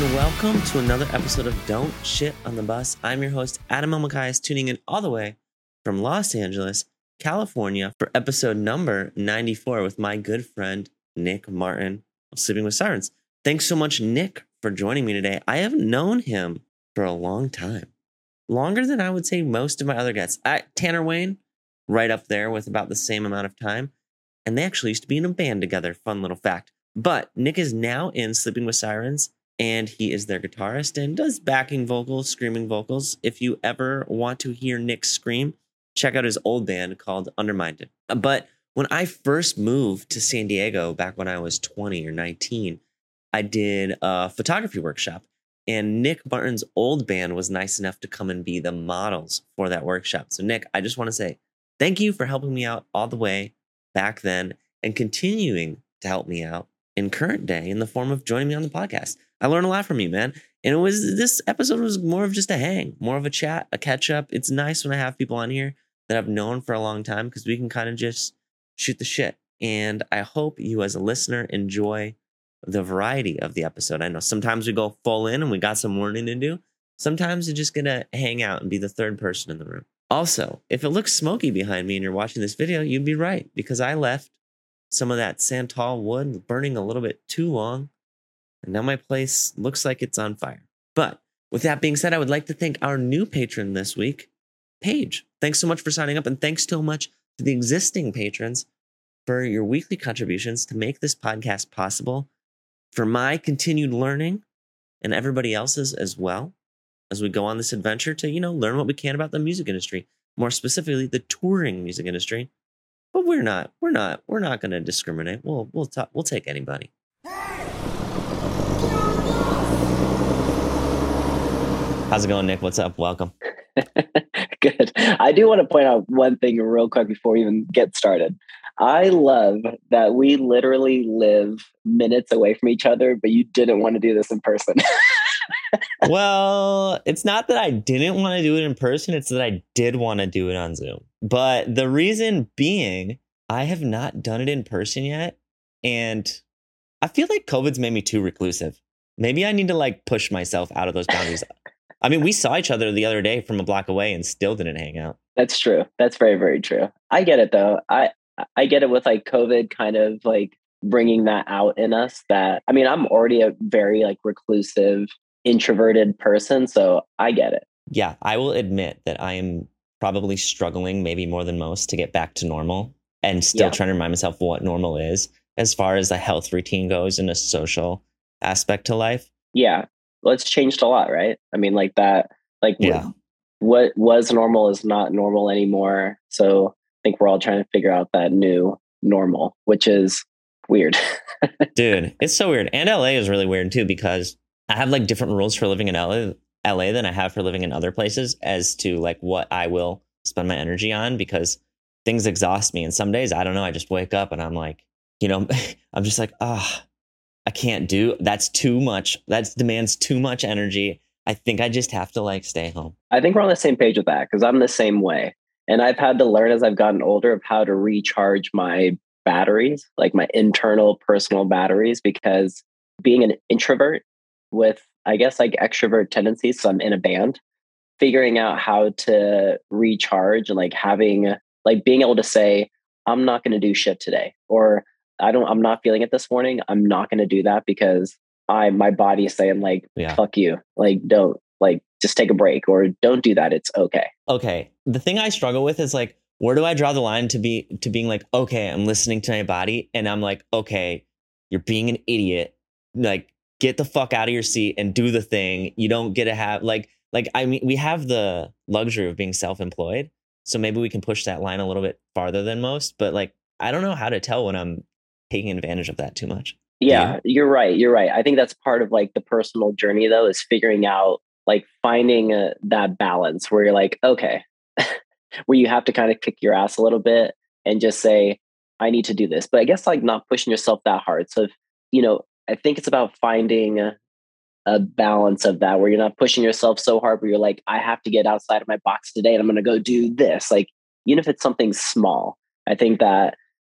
and welcome to another episode of Don't Shit on the Bus. I'm your host, Adam Elmakias, tuning in all the way from Los Angeles, California, for episode number 94 with my good friend, Nick Martin of Sleeping with Sirens. Thanks so much, Nick, for joining me today. I have known him for a long time, longer than I would say most of my other guests. Tanner Wayne, right up there with about the same amount of time. And they actually used to be in a band together. Fun little fact. But Nick is now in Sleeping with Sirens, and he is their guitarist and does backing vocals, screaming vocals. If you ever want to hear Nick scream, check out his old band called Underminded. But when I first moved to San Diego back when I was 20 or 19, I did a photography workshop, and Nick Martin's old band was nice enough to come and be the models for that workshop. So Nick, I just want to say thank you for helping me out all the way back then and continuing to help me out in current day in the form of joining me on the podcast. I learned a lot from you, man. And it was, this episode was more of just a hang, more of a chat, a catch up. It's nice when I have people on here that I've known for a long time because we can kind of just shoot the shit. And I hope you as a listener enjoy the variety of the episode. I know sometimes we go full in and we got some warning to do. Sometimes you're just going to hang out and be the third person in the room. Also, if it looks smoky behind me and you're watching this video, you'd be right, because I left some of that Santal wood burning a little bit too long, and now my place looks like it's on fire. But with that being said, I would like to thank our new patron this week, Paige. Thanks so much for signing up, and thanks so much to the existing patrons for your weekly contributions to make this podcast possible, for my continued learning and everybody else's as well, as we go on this adventure to, you know, learn what we can about the music industry, more specifically the touring music industry. But we're not going to discriminate. We'll take anybody. How's it going, Nick? What's up? Welcome. Good. I do want to point out one thing real quick before we even get started. I love that we literally live minutes away from each other, but you didn't want to do this in person. Well, it's not that I didn't want to do it in person. It's that I did want to do it on Zoom. But the reason being, I have not done it in person yet. And I feel like COVID's made me too reclusive. Maybe I need to like push myself out of those boundaries. I mean, we saw each other the other day from a block away and still didn't hang out. That's true. That's very, very true. I get it, though. I get it with like COVID kind of like bringing that out in us, that, I mean, I'm already a very like reclusive, introverted person, so I get it. Yeah, I will admit that I am probably struggling, maybe more than most, to get back to normal, and still trying to remind myself what normal is as far as a health routine goes and a social aspect to life. Yeah, well, it's changed a lot, right? I mean, like that, like what was normal is not normal anymore. So I think we're all trying to figure out that new normal, which is weird. Dude, it's so weird. And LA is really weird too, because I have like different rules for living in LA than I have for living in other places as to like what I will spend my energy on, because things exhaust me. And some days, I don't know, I just wake up and I'm like, you know, I'm just like, I can't do, that's too much. That demands too much energy. I think I just have to like stay home. I think we're on the same page with that, because I'm the same way. And I've had to learn as I've gotten older of how to recharge my batteries, like my internal personal batteries, because being an introvert with, I guess, like extrovert tendencies, so I'm in a band, figuring out how to recharge and like having, like being able to say, I'm not going to do shit today, or I'm not feeling it this morning. I'm not going to do that because my body's saying like, fuck you. Like, don't, like, just take a break, or don't do that. It's okay. Okay. The thing I struggle with is like, where do I draw the line to being like, okay, I'm listening to my body, and I'm like, okay, you're being an idiot. Like, get the fuck out of your seat and do the thing. You don't get to have like, I mean, we have the luxury of being self-employed, so maybe we can push that line a little bit farther than most, but like, I don't know how to tell when I'm taking advantage of that too much. Yeah. You're right. I think that's part of like the personal journey, though, is figuring out, like finding that balance where you're like, okay, where you have to kind of kick your ass a little bit and just say, I need to do this, but I guess like not pushing yourself that hard. So, if, you know, I think it's about finding a balance of that, where you're not pushing yourself so hard, where you're like, I have to get outside of my box today and I'm going to go do this. Like, even if it's something small, I think that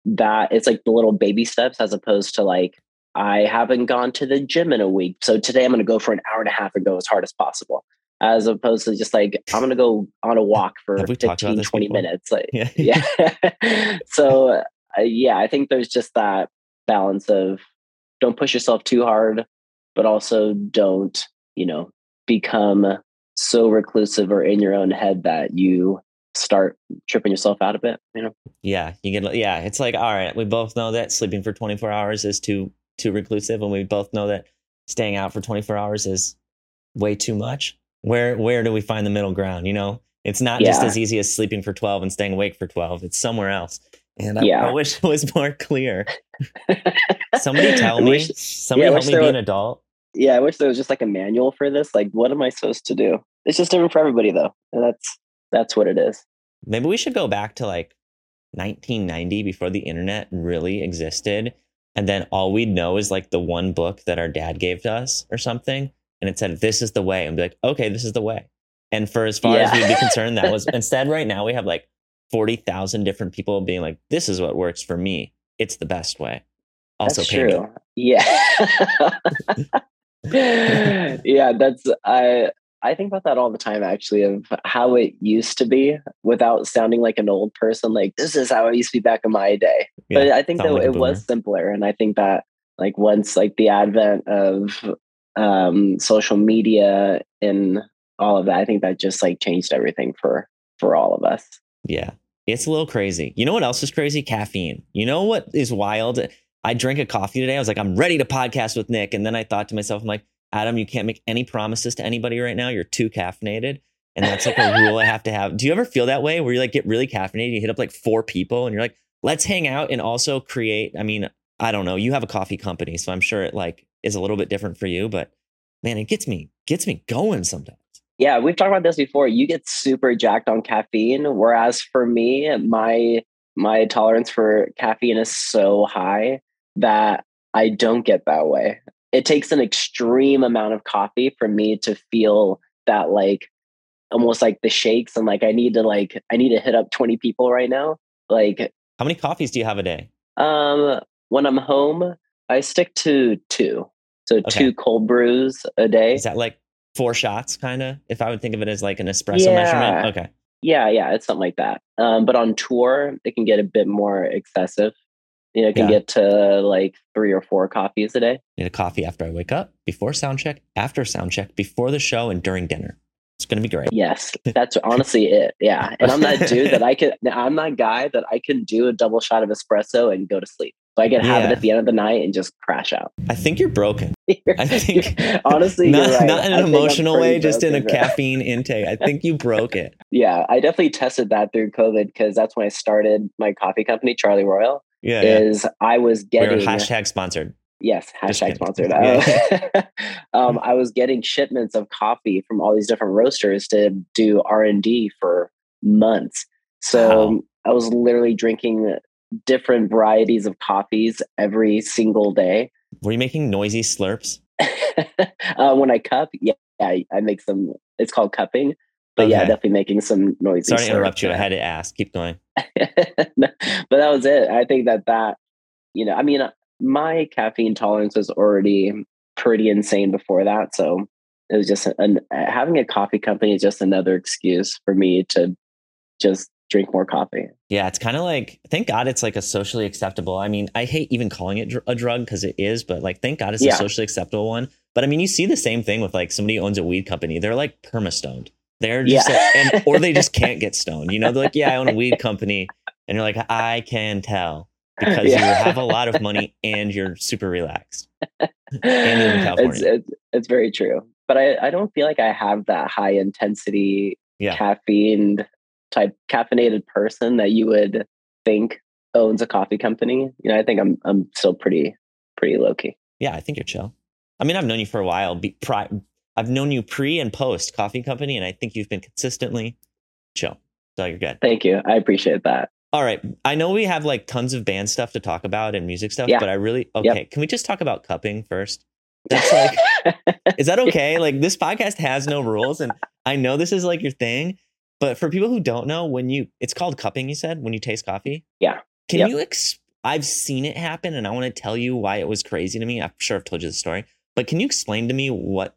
it's like the little baby steps, as opposed to like, I haven't gone to the gym in a week. So today I'm going to go for an hour and a half and go as hard as possible, as opposed to just like, I'm going to go on a walk for 15, 20 minutes. Like, yeah. So yeah, I think there's just that balance of don't push yourself too hard, but also don't, you know, become so reclusive or in your own head that you start tripping yourself out a bit, you know? Yeah. You can, yeah. It's like, all right, we both know that sleeping for 24 hours is too reclusive. And we both know that staying out for 24 hours is way too much. Where do we find the middle ground? You know, it's not just as easy as sleeping for 12 and staying awake for 12. It's somewhere else. And I wish it was more clear. Somebody help me be an adult. Yeah. I wish there was just like a manual for this. Like, what am I supposed to do? It's just different for everybody though. And that's what it is. Maybe we should go back to like 1990 before the internet really existed. And then all we'd know is like the one book that our dad gave to us or something. And it said, this is the way. And be like, okay, this is the way. And for as far as we'd be concerned, that was instead right now we have like 40,000 different people being like, this is what works for me. It's the best way. Also that's true. Me. Yeah. Yeah. That's, I think about that all the time, actually, of how it used to be without sounding like an old person. Like, this is how it used to be back in my day. Yeah, but I think that it was simpler. And I think that like once like the advent of social media and all of that, I think that just like changed everything for all of us. Yeah, it's a little crazy. You know what else is crazy? Caffeine. You know what is wild? I drank a coffee today. I was like, I'm ready to podcast with Nick. And then I thought to myself, I'm like, Adam, you can't make any promises to anybody right now. You're too caffeinated. And that's like a rule I have to have. Do you ever feel that way where you like get really caffeinated? You hit up like 4 people and you're like, let's hang out and also create. I mean, I don't know. You have a coffee company, so I'm sure it like is a little bit different for you, but man, it gets me going sometimes. Yeah. We've talked about this before. You get super jacked on caffeine. Whereas for me, my tolerance for caffeine is so high that I don't get that way. It takes an extreme amount of coffee for me to feel that like almost like the shakes and like I need to hit up 20 people right now. Like, how many coffees do you have a day? When I'm home, I stick to 2. So okay. 2 cold brews a day. Is that like 4 shots kind of? If I would think of it as like an espresso measurement. Okay. Yeah, it's something like that. But on tour, it can get a bit more excessive. You know, it can get to like 3 or 4 coffees a day. I need a coffee after I wake up, before sound check, after sound check, before the show, and during dinner. It's going to be great. Yes, that's honestly it. Yeah. And I'm that dude that I can do a double shot of espresso and go to sleep. So I can have it at the end of the night and just crash out. I think you're broken. I think honestly, you're right. Not in an emotional way, just in a caffeine intake. I think you broke it. Yeah. I definitely tested that through COVID because that's when I started my coffee company, Charlie Royal. I was getting #sponsored. Yes, #sponsored. Yeah. I was getting shipments of coffee from all these different roasters to do R&D for months. So I was literally drinking different varieties of coffees every single day. Were you making noisy slurps? When I cup, I make some. It's called cupping. But okay. Yeah, definitely making some noise. Sorry to interrupt you. I had to ask. Keep going. No, but that was it. I think that, you know, I mean, my caffeine tolerance was already pretty insane before that. So it was just having a coffee company is just another excuse for me to just drink more coffee. Yeah, it's kind of like, thank God it's like a socially acceptable. I mean, I hate even calling it a drug because it is, but like, thank God it's a socially acceptable one. But I mean, you see the same thing with like somebody who owns a weed company. They're like perma-stoned. They're just or they just can't get stoned. You know, they're like, yeah, I own a weed company. And you're like, I can tell because you have a lot of money and you're super relaxed. And you're in California. It's very true. But I don't feel like I have that high intensity caffeine type caffeinated person that you would think owns a coffee company. You know, I think I'm still pretty low key. Yeah, I think you're chill. I mean, I've known you for a while. I've known you pre and post coffee company, and I think you've been consistently chill. So you're good. Thank you. I appreciate that. All right. I know we have like tons of band stuff to talk about and music stuff, but can we just talk about cupping first? That's like, is that okay? Like this podcast has no rules and I know this is like your thing, but for people who don't know, it's called cupping, you said, when you taste coffee. Yeah. Can you I've seen it happen, and I want to tell you why it was crazy to me. I'm sure I've told you the story, but can you explain to me what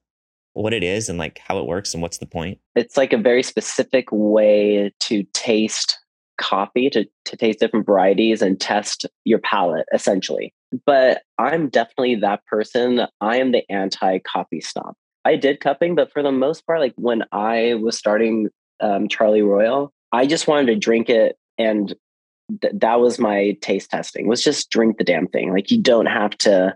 it is and like how it works and what's the point? It's like a very specific way to taste coffee, to taste different varieties and test your palate, essentially. But I'm definitely that person. I am the anti-coffee snob. I did cupping, but for the most part, like when I was starting Charlie Royal, I just wanted to drink it. And that was my taste testing, was just drink the damn thing. Like you don't have to,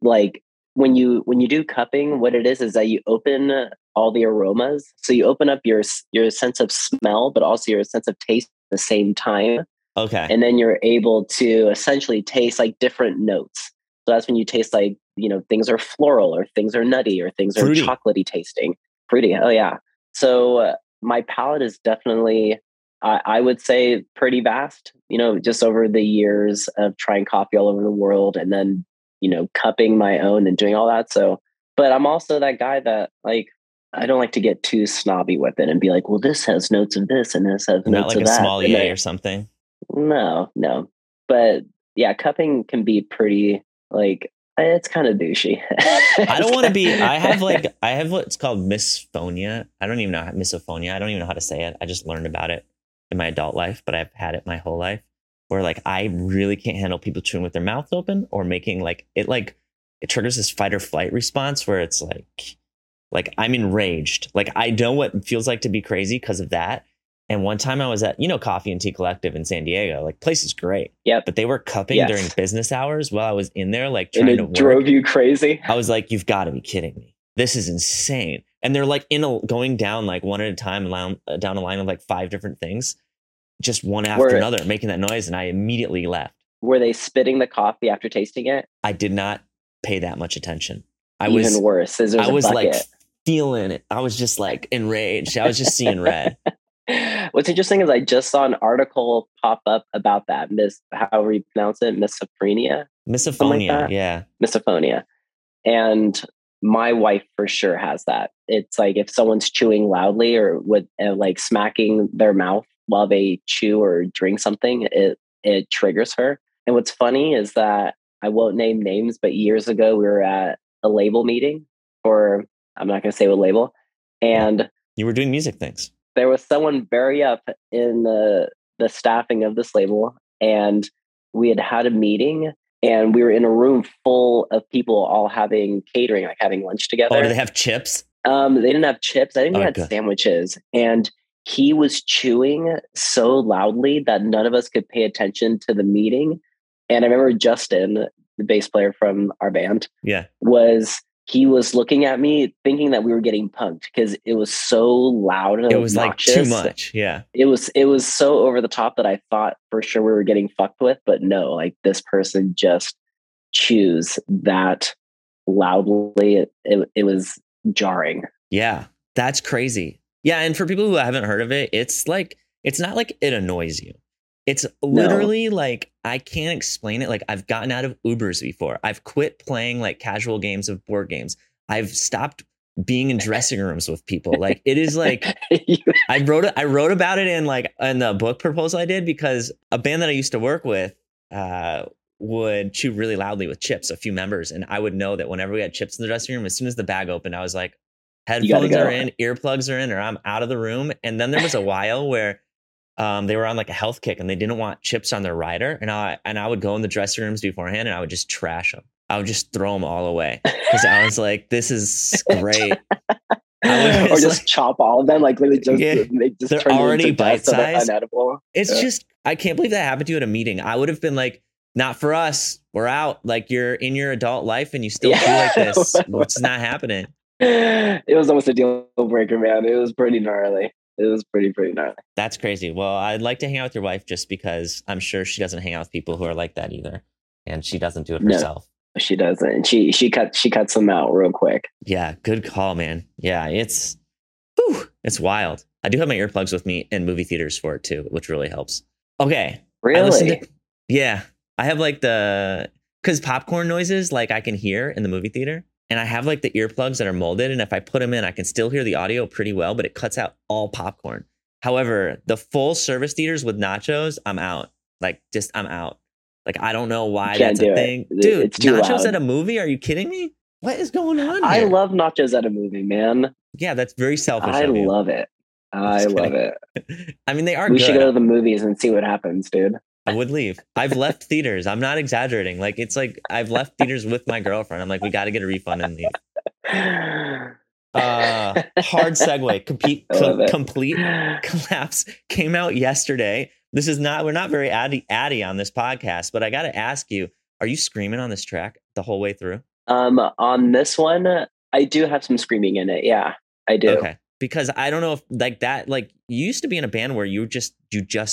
like when you do cupping, what it is that you open all the aromas. So you open up your sense of smell, but also your sense of taste at the same time. Okay. And then you're able to essentially taste like different notes. So that's when you taste like, you know, things are floral or things are nutty or things fruity. Are chocolatey tasting. Fruity. Oh yeah. So my palate is definitely, I would say, pretty vast, you know, just over the years of trying coffee all over the world and then, you know, cupping my own and doing all that. So, but I'm also that guy that like, I don't like to get too snobby with it and be like, well, this has notes of this and this has notes of that. Not like a sommelier or something. No. But yeah, cupping can be pretty like, it's kind of douchey. I don't want to be, I have what's called misophonia. I don't even know how to say it. I just learned about it in my adult life, but I've had it my whole life, where like I really can't handle people chewing with their mouth open or making like it triggers this fight or flight response where it's like I'm enraged. Like I know what it feels like to be crazy because of that. And one time I was at, you know, Coffee and Tea Collective in San Diego, like place is great. Yeah. But they were cupping during business hours while I was in there, like trying to work. Drove you crazy. I was like, you've got to be kidding me. This is insane. And they're like going down like one at a time, down a line of like five different things, just one after another, making that noise. And I immediately left. Were they spitting the coffee after tasting it? I did not pay that much attention. Even worse. I was like feeling it. I was just like enraged. I was just seeing red. What's interesting is I just saw an article pop up about that. However you pronounce it, misophonia. Like yeah. Misophonia. And my wife for sure has that. It's like if someone's chewing loudly or with like smacking their mouth while they chew or drink something, it triggers her. And what's funny is that I won't name names, but years ago we were at a label meeting, or I'm not going to say what label, and you were doing music things. There was someone very up in the staffing of this label, and we had a meeting, and we were in a room full of people all having catering, like having lunch together. Oh, do they have chips? They didn't have chips. I think they had sandwiches. And he was chewing so loudly that none of us could pay attention to the meeting. And I remember Justin, the bass player from our band, he was looking at me thinking that we were getting punked because it was so loud and it was obnoxious. Like too much. Yeah. It was so over the top that I thought for sure we were getting fucked with, but no, like this person just chews that loudly. It was jarring. Yeah. That's crazy. Yeah. And for people who haven't heard of it, it's like, it's not like it annoys you. It's literally like, I can't explain it. Like I've gotten out of Ubers before. I've quit playing like casual games of board games. I've stopped being in dressing rooms with people. Like it is like, I wrote about it in the book proposal I did, because a band that I used to work with would chew really loudly with chips, a few members. And I would know that whenever we had chips in the dressing room, as soon as the bag opened, I was like, headphones are in, earplugs are in, or I'm out of the room. And then there was a while where they were on like a health kick and they didn't want chips on their rider. And I would go in the dressing rooms beforehand and I would just trash them. I would just throw them all away because I was like, this is great. Or just like, chop all of them. Like literally they just they're already bite-sized. It's just, I can't believe that happened to you at a meeting. I would have been like, not for us. We're out. Like you're in your adult life and you still feel like this. It's not happening. It was almost a deal breaker, man. It was pretty gnarly. It was pretty gnarly. That's crazy. Well, I'd like to hang out with your wife just because I'm sure she doesn't hang out with people who are like that either. And she doesn't do it herself. No, she doesn't. She cuts them out real quick. Yeah. Good call, man. Yeah. It's wild. I do have my earplugs with me in movie theaters for it too, which really helps. Okay. Really? I have like because popcorn noises, like I can hear in the movie theater. And I have like the earplugs that are molded. And if I put them in, I can still hear the audio pretty well, but it cuts out all popcorn. However, the full service theaters with nachos, I'm out. Like just I'm out. Like, I don't know why that's a thing. Dude, it's too nachos loud. At a movie? Are you kidding me? What is going on here? I love nachos at a movie, man. Yeah, that's very selfish. I love it. I love it. I mean, they are good. We should go to the movies and see what happens, dude. I would leave. I've left theaters. I'm not exaggerating. Like, it's like I've left theaters with my girlfriend. I'm like, we got to get a refund and leave. Hard segue. Complete Collapse came out yesterday. This is not, we're not very addy on this podcast, but I got to ask you, are you screaming on this track the whole way through? On this one, I do have some screaming in it. Yeah, I do. Okay. Because I don't know if like that, like you used to be in a band where you just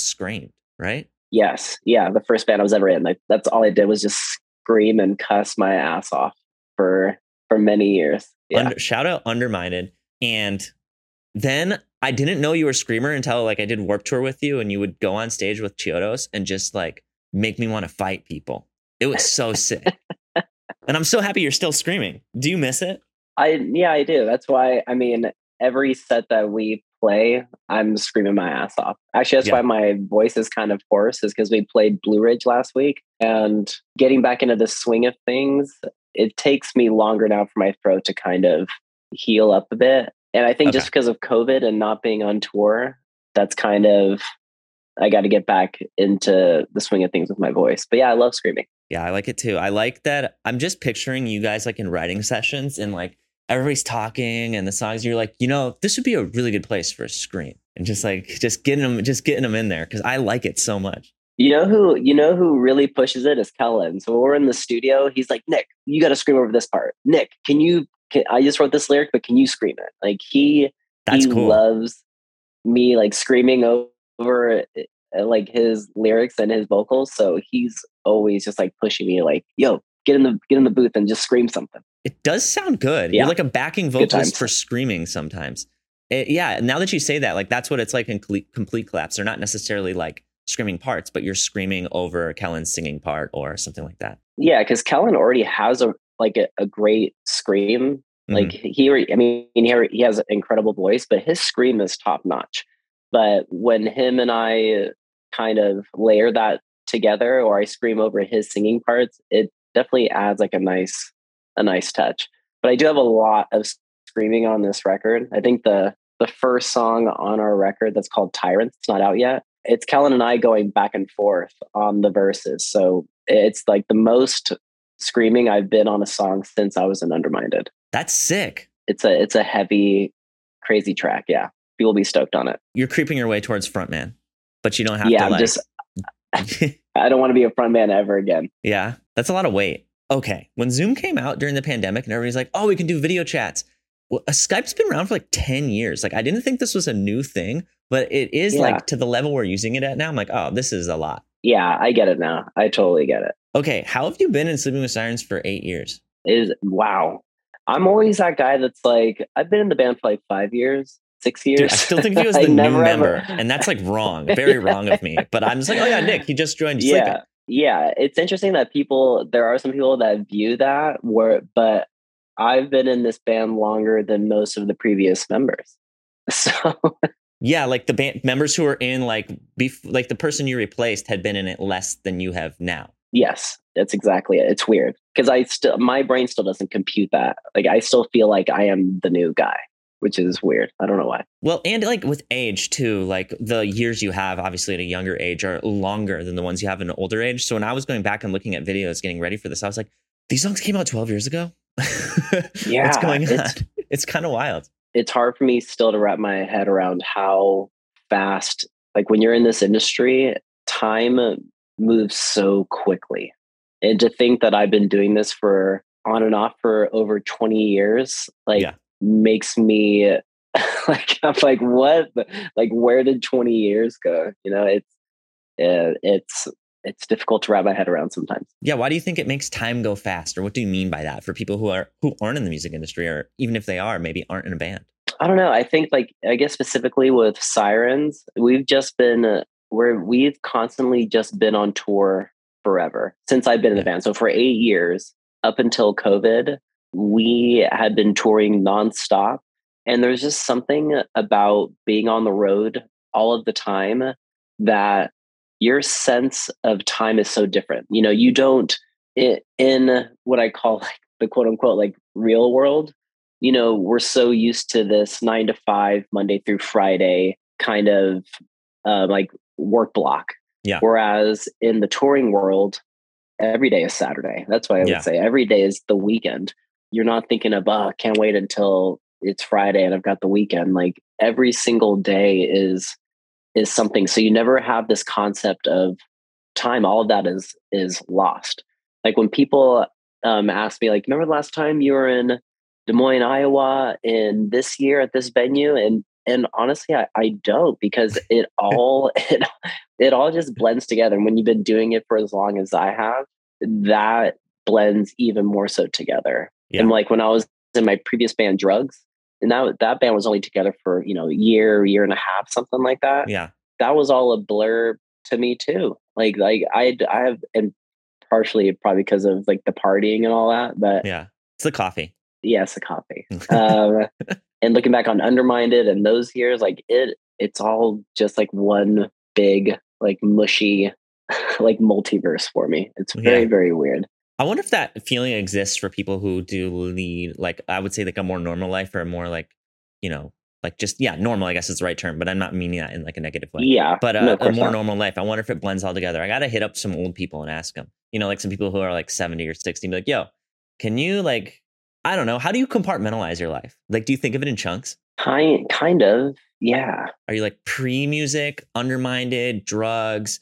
screamed, right? Yes. Yeah. The first band I was ever in, like that's all I did was just scream and cuss my ass off for many years. Yeah. Shout out Underminded. And then I didn't know you were a screamer until like I did Warped Tour with you and you would go on stage with Chiodos and just like make me want to fight people. It was so sick. And I'm so happy you're still screaming. Do you miss it? I do. That's why, I mean, every set that we play, I'm screaming my ass off. Actually, that's why my voice is kind of hoarse, is because we played Blue Ridge last week, and getting back into the swing of things, it takes me longer now for my throat to kind of heal up a bit. And I think just because of COVID and not being on tour, that's kind of, I got to get back into the swing of things with my voice. But yeah, I love screaming. Yeah, I like it too. I like that. I'm just picturing you guys like in writing sessions and like everybody's talking and the songs, you're like, you know, this would be a really good place for a scream, and just like, just getting them in there. Cause I like it so much. You know who really pushes it is Kellen. So when we're in the studio, he's like, Nick, you got to scream over this part. Nick, I just wrote this lyric, but can you scream it? Like he loves me like screaming over like his lyrics and his vocals. So he's always just like pushing me like, yo, get in the booth and just scream something. It does sound good. Yeah. You're like a backing vocalist for screaming sometimes. Now that you say that, like that's what it's like in Complete Collapse. They're not necessarily like screaming parts, but you're screaming over Kellen's singing part or something like that. Yeah, because Kellen already has a great scream. Mm-hmm. Like he has an incredible voice, but his scream is top notch. But when him and I kind of layer that together, or I scream over his singing parts, it definitely adds like a nice touch. But I do have a lot of screaming on this record. I think the first song on our record that's called Tyrants, it's not out yet. It's Kellen and I going back and forth on the verses. So it's like the most screaming I've been on a song since I was in Underminded. That's sick. It's a heavy, crazy track. Yeah, people will be stoked on it. You're creeping your way towards frontman, but you don't have to. Like... I don't want to be a frontman ever again. Yeah, that's a lot of weight. Okay, when Zoom came out during the pandemic and everybody's like, oh, we can do video chats. Well, Skype's been around for like 10 years. Like I didn't think this was a new thing, but it is like to the level we're using it at now. I'm like, oh, this is a lot. Yeah, I get it now. I totally get it. Okay, how have you been in Sleeping with Sirens for 8 years? Wow. I'm always that guy that's like, I've been in the band for like 5 years, 6 years. Dude, I still think he was the new member, and that's like wrong, very wrong of me. But I'm just like, oh yeah, Nick, he just joined Sleeping. Yeah, it's interesting that there are some people that view that, but I've been in this band longer than most of the previous members. So... Yeah, like the band members who were in like the person you replaced had been in it less than you have now. Yes, that's exactly it. It's weird because my brain still doesn't compute that. Like I still feel like I am the new guy, which is weird. I don't know why. Well, and like with age too, like the years you have obviously at a younger age are longer than the ones you have in an older age. So when I was going back and looking at videos getting ready for this, I was like, these songs came out 12 years ago. Yeah, what's going on? It's kind of wild. It's hard for me still to wrap my head around how fast, like when you're in this industry, time moves so quickly. And to think that I've been doing this for on and off for over 20 years, makes me like, I'm like, what? Like, where did 20 years go? You know, it's difficult to wrap my head around sometimes. Yeah. Why do you think it makes time go fast? Or what do you mean by that for people who aren't in the music industry, or even if they are, maybe aren't in a band? I don't know. I think I guess specifically with Sirens, we've constantly just been on tour forever since I've been in the band. So for 8 years up until COVID, we had been touring nonstop, and there's just something about being on the road all of the time that your sense of time is so different. You know, you don't in what I call like the quote unquote, like real world, you know, we're so used to this 9 to 5 Monday through Friday kind of like work block. Yeah. Whereas in the touring world, every day is Saturday. That's why I would say every day is the weekend. You're not thinking of, oh, I can't wait until it's Friday and I've got the weekend. Like every single day is something. So you never have this concept of time. All of that is lost. Like when people ask me, like, remember the last time you were in Des Moines, Iowa, in this year at this venue? And honestly, I don't, because it all just blends together. And when you've been doing it for as long as I have, that blends even more so together. Yeah. And like when I was in my previous band, Drugs, and that band was only together for, you know, a year, year and a half, something like that. Yeah. That was all a blur to me too. Like I have, and partially probably because of like the partying and all that, but yeah, it's the coffee. Yeah, it's the coffee. And looking back on Underminded and those years, like it's all just like one big, like mushy, like multiverse for me. It's very, very weird. I wonder if that feeling exists for people who do lead, like I would say like a more normal life or more like, you know, like just, yeah, normal, I guess is the right term, but I'm not meaning that in like a negative way. Yeah. But no, a more normal life. I wonder if it blends all together. I got to hit up some old people and ask them, you know, like some people who are like 70 or 60 and be like, yo, can you like, I don't know. How do you compartmentalize your life? Like, do you think of it in chunks? Kind of, yeah. Are you like pre-music, Underminded, Drugs,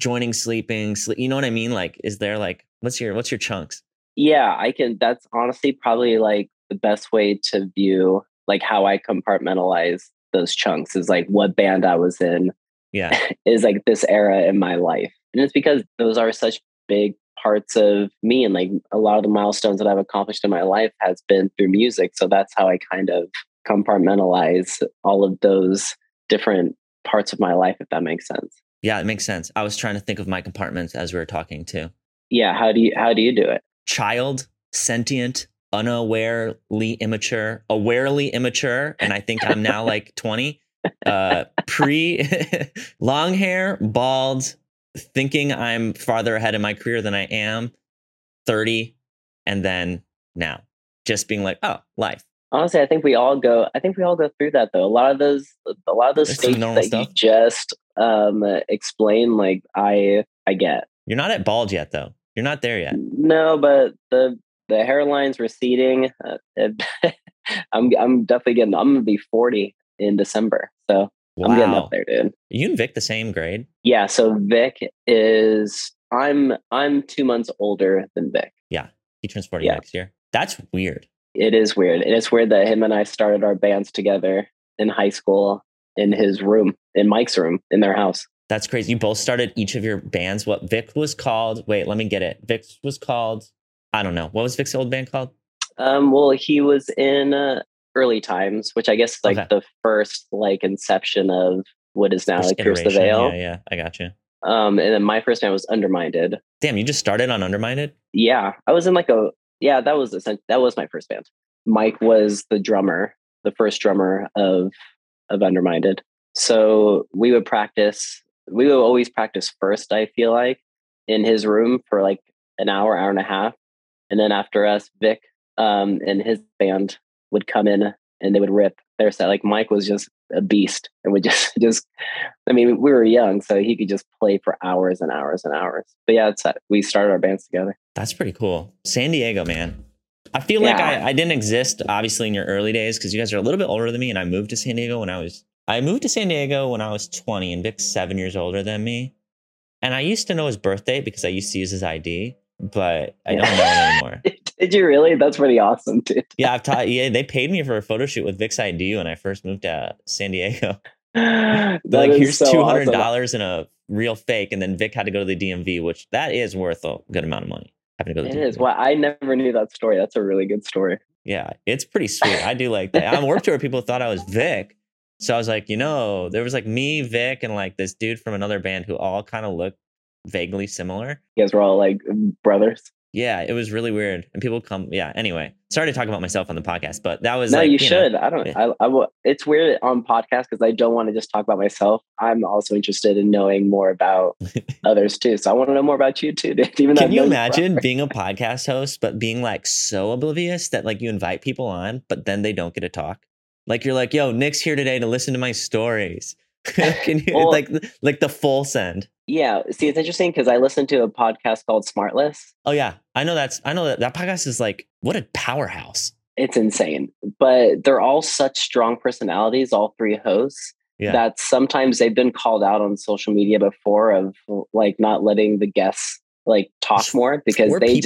joining Sleeping? You know what I mean? Like, is there like, what's your chunks? Yeah, I can. That's honestly probably like the best way to view like how I compartmentalize those chunks is like what band I was in. Yeah, is like this era in my life. And it's because those are such big parts of me, and like a lot of the milestones that I've accomplished in my life has been through music. So that's how I kind of compartmentalize all of those different parts of my life, if that makes sense. Yeah, it makes sense. I was trying to think of my compartments as we were talking too. Yeah. How do you do it? Child, sentient, unawarely immature, awarely immature. And I think I'm now like 20, pre long hair, bald, thinking I'm farther ahead in my career than I am, 30, and then now just being like, oh, life. Honestly, I think we all go through that though. A lot of those stages that stuff you just explain, like I get. You're not at bald yet though. You're not there yet. No, but the hairline's receding. I'm definitely getting. I'm gonna be 40 in December, so. Wow. I'm getting up there, dude. Are you and Vic the same grade? Yeah. So Vic is, I'm 2 months older than Vic. Yeah. He turns 40 next year. That's weird. It is weird. And it's weird that him and I started our bands together in high school in his room, in Mike's room, in their house. That's crazy. You both started each of your bands. What Vic was called. Wait, let me get it. Vic was called, I don't know. What was Vic's old band called? Well, he was in, Early Times, which I guess is like the first like inception of what is now first like Pierce the Veil. Yeah, I got you. And then my first band was Underminded. Damn, you just started on Underminded? Yeah, I was in like a that was my first band. Mike was the drummer, the first drummer of Underminded. So we would always practice first. I feel like in his room for like an hour, hour and a half, and then after us, Vic and his band would come in and they would rip their set. Like Mike was just a beast and would just, I mean, we were young, so he could just play for hours and hours and hours. But yeah, we started our bands together. That's pretty cool. San Diego, man. I feel like I didn't exist obviously in your early days because you guys are a little bit older than me. And I moved to San Diego when I was 20 and Vic's 7 years older than me. And I used to know his birthday because I used to use his ID, but I don't know anymore. Did you really? That's pretty awesome, dude. Yeah, they paid me for a photo shoot with Vic's ID when I first moved to San Diego. Like, here's so $200 awesome. And a real fake, and then Vic had to go to the DMV, which that is worth a good amount of money. Having to go to the DMV. It is. Well, I never knew that story. That's a really good story. Yeah, it's pretty sweet. I do like that. I worked to where people thought I was Vic, so I was like, you know, there was like me, Vic, and like this dude from another band who all kind of looked vaguely similar. You guys were all like brothers. Yeah, it was really weird. And people come. Yeah. Anyway, sorry to talk about myself on the podcast, but that was. No, like, you should. Know. I don't. Yeah. It's weird on podcasts because I don't want to just talk about myself. I'm also interested in knowing more about others too. So I want to know more about you too, dude. Even can you imagine being a podcast host, but being like so oblivious that like you invite people on, but then they don't get to talk? Like you're like, yo, Nick's here today to listen to my stories. Can you well, like the full send? Yeah, see, it's interesting because I listened to a podcast called Smartless. Oh yeah, I know that podcast is like, what a powerhouse. It's insane, but they're all such strong personalities, all three hosts. Yeah. That sometimes they've been called out on social media before of like not letting the guests like talk more because so they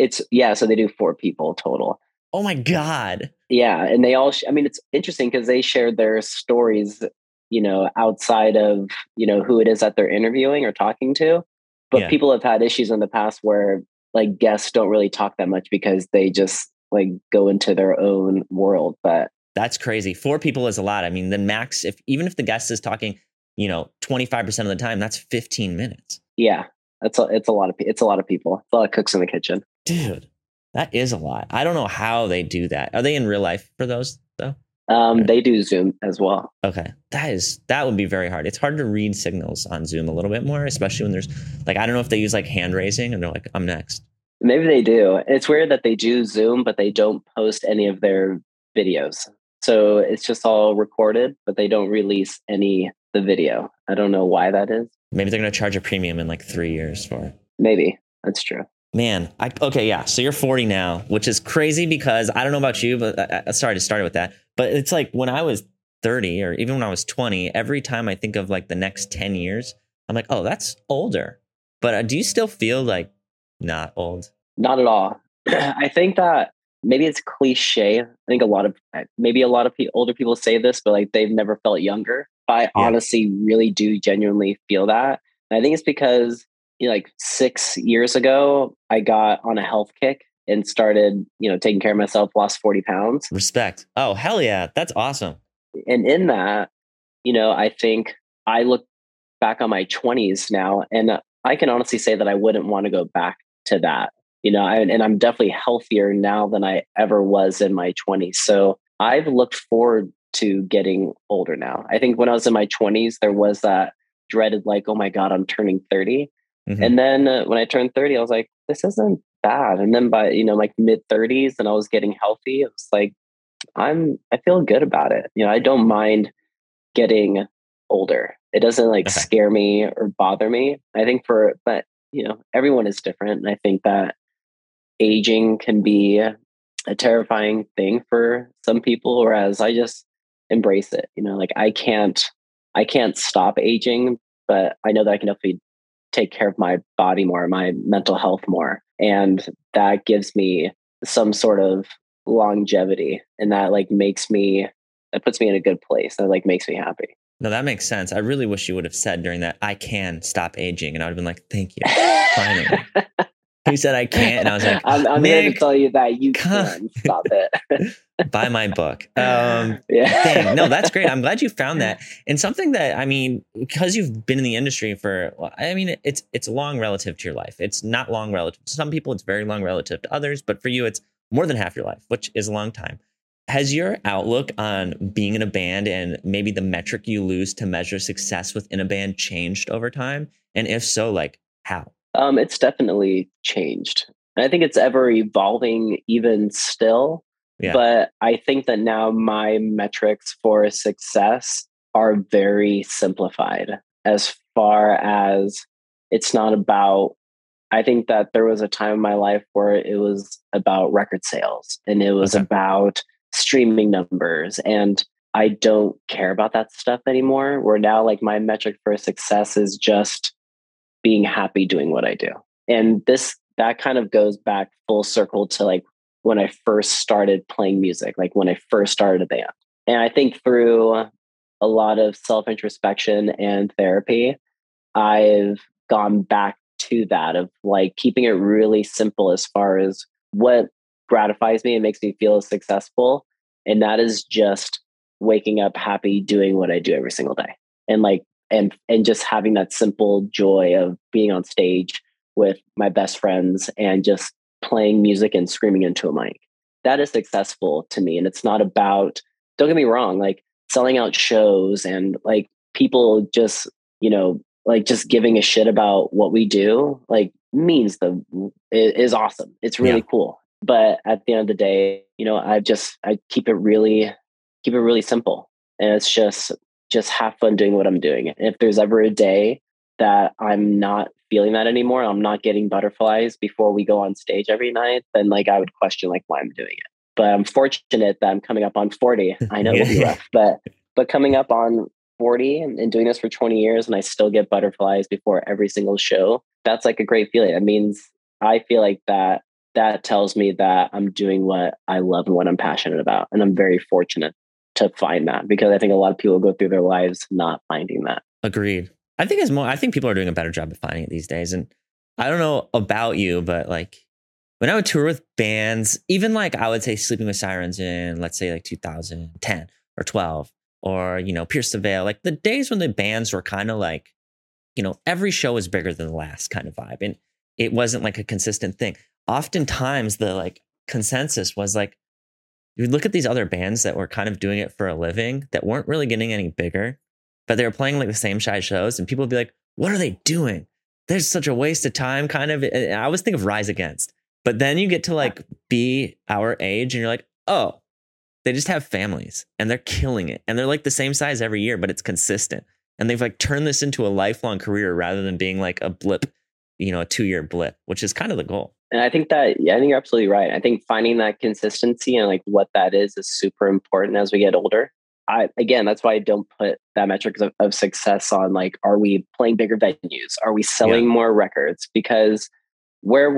do 4 people total. Oh my God. Yeah, and they all. I mean, it's interesting because they share their stories. You know, outside of, you know, who it is that they're interviewing or talking to. But people have had issues in the past where like guests don't really talk that much because they just like go into their own world. But that's crazy. 4 people is a lot. I mean, the max, even if the guest is talking, you know, 25% of the time, that's 15 minutes. Yeah. It's a lot of people. It's a lot of cooks in the kitchen. Dude, that is a lot. I don't know how they do that. Are they in real life for those though? They do Zoom as well. Okay. That would be very hard. It's hard to read signals on Zoom a little bit more, especially when there's like, I don't know if they use like hand raising and they're like, I'm next. Maybe they do. It's weird that they do Zoom, but they don't post any of their videos. So it's just all recorded, but they don't release the video. I don't know why that is. Maybe they're going to charge a premium in like 3 years for it. Maybe. That's true. Man. Okay. Yeah. So you're 40 now, which is crazy because I don't know about you, but sorry to start with that. But it's like when I was 30 or even when I was 20, every time I think of like the next 10 years, I'm like, oh, that's older. But do you still feel like not old? Not at all. I think that maybe it's cliche. I think a lot of older people say this, but like they've never felt younger. But I honestly really do genuinely feel that. And I think it's because, you know, like 6 years ago, I got on a health kick and started, you know, taking care of myself, lost 40 pounds. Respect. Oh, hell yeah. That's awesome. And in that, you know, I think I look back on my 20s now, and I can honestly say that I wouldn't want to go back to that, you know, and I'm definitely healthier now than I ever was in my 20s. So I've looked forward to getting older now. I think when I was in my 20s, there was that dreaded, like, oh my God, I'm turning 30. Mm-hmm. And then when I turned 30, I was like, this isn't bad. And then by, you know, like mid 30s, and I was getting healthy, it was like, I feel good about it. You know, I don't mind getting older. It doesn't like scare me or bother me. I think but you know, everyone is different. And I think that aging can be a terrifying thing for some people, whereas I just embrace it. You know, like I can't stop aging, but I know that I can definitely take care of my body more, my mental health more. And that gives me some sort of longevity, and that like puts me in a good place. That like makes me happy. No, that makes sense. I really wish you would have said during that, I can stop aging. And I would have been like, thank you. Finally. He said, I can't. And I was like, I'm here to tell you that you can stop it. Buy my book. Dang. No, that's great. I'm glad you found that. And something that, I mean, because you've been in the industry for, I mean, it's long relative to your life. It's not long relative. To some people, it's very long relative to others. But for you, it's more than half your life, which is a long time. Has your outlook on being in a band and maybe the metric you lose to measure success within a band changed over time? And if so, like how? It's definitely changed. And I think it's ever evolving even still. Yeah. But I think that now my metrics for success are very simplified as far as it's not about, I think that there was a time in my life where it was about record sales and it was about streaming numbers. And I don't care about that stuff anymore. Where now like my metric for success is just being happy doing what I do. And that kind of goes back full circle to like when I first started playing music, like when I first started a band. And I think through a lot of self-introspection and therapy, I've gone back to that of like keeping it really simple as far as what gratifies me and makes me feel successful. And that is just waking up happy, doing what I do every single day. And just having that simple joy of being on stage, with my best friends and just playing music and screaming into a mic. That is successful to me. And it's not about, don't get me wrong, like selling out shows and like people just, you know, like just giving a shit about what we do, like means the is awesome. It's really cool. But at the end of the day, you know, I keep it really simple. And it's just have fun doing what I'm doing. And if there's ever a day that I'm not feeling that anymore, I'm not getting butterflies before we go on stage every night, then like I would question like why I'm doing it. But I'm fortunate that I'm coming up on 40. I know it'll be rough, but coming up on 40 and doing this for 20 years and I still get butterflies before every single show, that's like a great feeling. It means I feel like that tells me that I'm doing what I love and what I'm passionate about. And I'm very fortunate to find that, because I think a lot of people go through their lives not finding that. Agreed. I think people are doing a better job at finding it these days. And I don't know about you, but like when I would tour with bands, even like I would say Sleeping with Sirens in, let's say like 2010 or 12, or, you know, Pierce the Veil, like the days when the bands were kind of like, you know, every show is bigger than the last kind of vibe. And it wasn't like a consistent thing. Oftentimes the like consensus was like, you look at these other bands that were kind of doing it for a living that weren't really getting any bigger, but they were playing like the same shy shows, and people would be like, what are they doing? There's such a waste of time kind of. And I always think of Rise Against, but then you get to like be our age and you're like, oh, they just have families and they're killing it. And they're like the same size every year, but it's consistent. And they've like turned this into a lifelong career rather than being like a blip, you know, a 2-year blip, which is kind of the goal. And I think that, yeah, I think you're absolutely right. I think finding that consistency and like what that is super important as we get older. Again, that's why I don't put that metric of success on like, are we playing bigger venues? Are we selling more records? Because where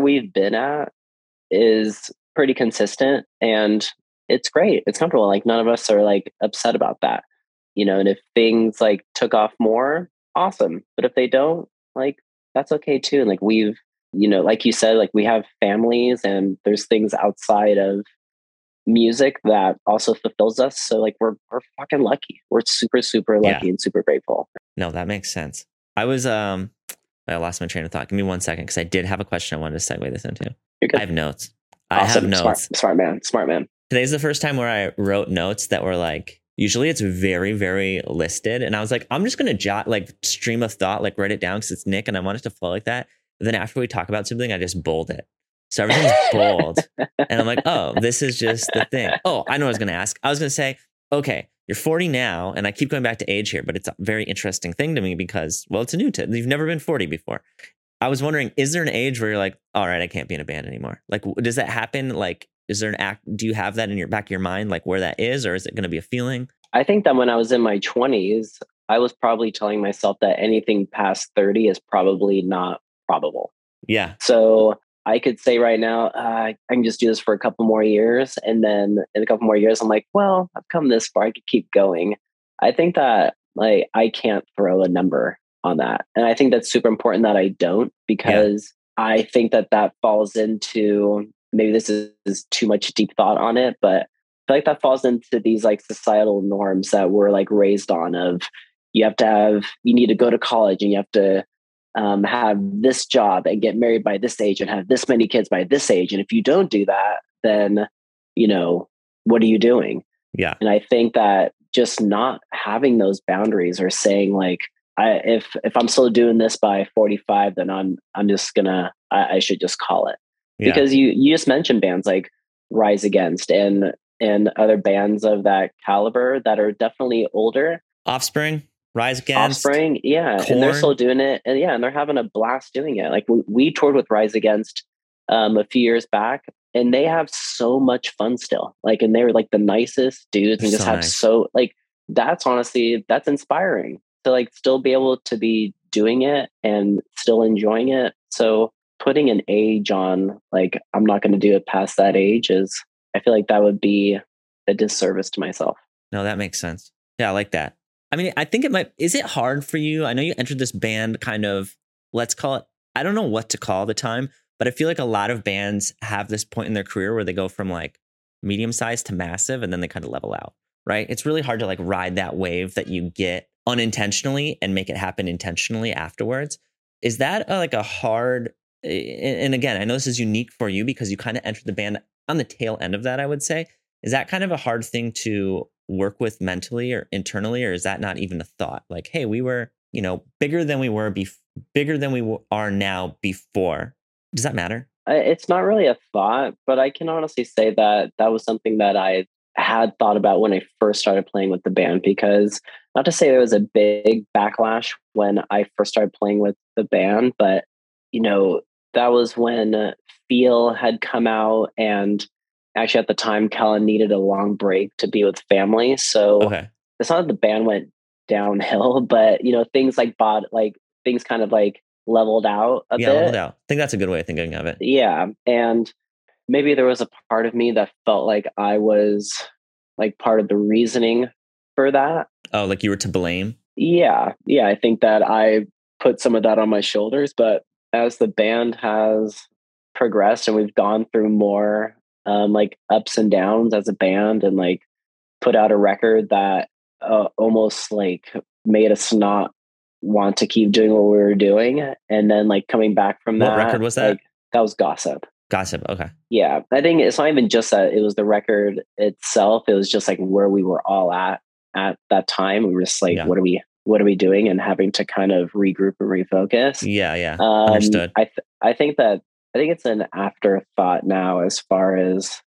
we've been at is pretty consistent and it's great. It's comfortable. Like none of us are like upset about that, you know, and if things like took off more, awesome. But if they don't, like, that's okay too. And like, we've, you know, like you said, like we have families and there's things outside of music that also fulfills us. So like we're fucking lucky. We're super, super lucky and super grateful. No, that makes sense. I lost my train of thought. Give me 1 second because I did have a question I wanted to segue this into. You're good. I have notes. Awesome. I have notes. Smart man. Today's the first time where I wrote notes that were like, usually it's very, very listed. And I was like, I'm just going to jot like stream of thought, like write it down because it's Nick and I want it to flow like that. But then after we talk about something, I just bold it. So everything's bold. And I'm like, oh, this is just the thing. Oh, I know what I was going to ask. I was going to say, okay, you're 40 now. And I keep going back to age here, but it's a very interesting thing to me because, well, it's you've never been 40 before. I was wondering, is there an age where you're like, all right, I can't be in a band anymore? Like, does that happen? Like, is there an act? Do you have that in your back of your mind, like where that is, or is it going to be a feeling? I think that when I was in my 20s, I was probably telling myself that anything past 30 is probably not probable. Yeah. So I could say right now, I can just do this for a couple more years. And then in a couple more years, I'm like, well, I've come this far. I could keep going. I think that like, I can't throw a number on that. And I think that's super important that I don't, because I think that falls into... maybe this is too much deep thought on it, but I feel like that falls into these like societal norms that we're like raised on of you need to go to college and you have to have this job and get married by this age and have this many kids by this age. And if you don't do that, then, you know, what are you doing? Yeah. And I think that just not having those boundaries or saying like, if I'm still doing this by 45, then I'm just gonna, I should just call it. Yeah. Because you just mentioned bands like Rise Against and other bands of that caliber that are definitely older. Offspring, Rise Against. Offspring, yeah. Korn. And they're still doing it. And yeah, and they're having a blast doing it. Like we toured with Rise Against a few years back and they have so much fun still. Like, and they were like the nicest dudes and just have so like, that's inspiring to like still be able to be doing it and still enjoying it. So putting an age on, like, I'm not going to do it past that age is, I feel like that would be a disservice to myself. No, that makes sense. Yeah, I like that. I mean, I think is it hard for you? I know you entered this band kind of, let's call it, I don't know what to call the time, but I feel like a lot of bands have this point in their career where they go from like medium sized to massive and then they kind of level out, right? It's really hard to like ride that wave that you get unintentionally and make it happen intentionally afterwards. Is that like a hard, and again, I know this is unique for you because you kind of entered the band on the tail end of that, I would say. Is that kind of a hard thing to work with mentally or internally, or is that not even a thought? Like, hey, we were, you know, bigger than we were bigger than we are now before. Does that matter? It's not really a thought, but I can honestly say that that was something that I had thought about when I first started playing with the band, because not to say there was a big backlash when I first started playing with the band, but, you know, that was when Feel had come out, and actually at the time, Kellen needed a long break to be with family. So It's not that the band went downhill, but, you know, things like things kind of like leveled out a bit. Yeah, leveled out. I think that's a good way of thinking of it. Yeah. And maybe there was a part of me that felt like I was like part of the reasoning for that. Oh, like you were to blame? Yeah. Yeah. I think that I put some of that on my shoulders, but as the band has progressed and we've gone through more like ups and downs as a band, and like put out a record that almost like made us not want to keep doing what we were doing, and then like coming back from that. What record was that? Like, that was Gossip. Okay. Yeah. I think it's not even just that it was the record itself. It was just like where we were all at that time. We were just like, what are we doing? And having to kind of regroup and refocus. Yeah. Yeah. Understood. I think it's an afterthought now, as far as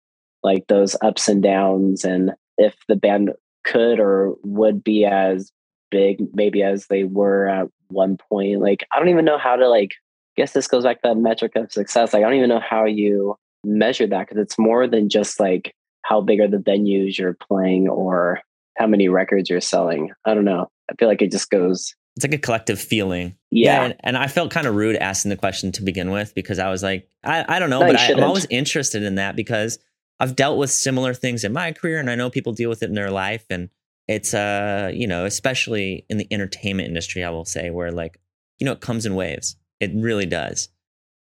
like those ups and downs, and if the band could or would be as big maybe as they were at one point. Like, I don't even know how to like, I guess this goes back to that metric of success. Like, I don't even know how you measure that, because it's more than just like how big are the venues you're playing or how many records you're selling. I don't know. I feel like it just goes. It's like a collective feeling. Yeah. And I felt kind of rude asking the question to begin with, because I was like, I don't know, no, but I'm always interested in that because I've dealt with similar things in my career, and I know people deal with it in their life. And it's, you know, especially in the entertainment industry, I will say, where like, you know, it comes in waves. It really does.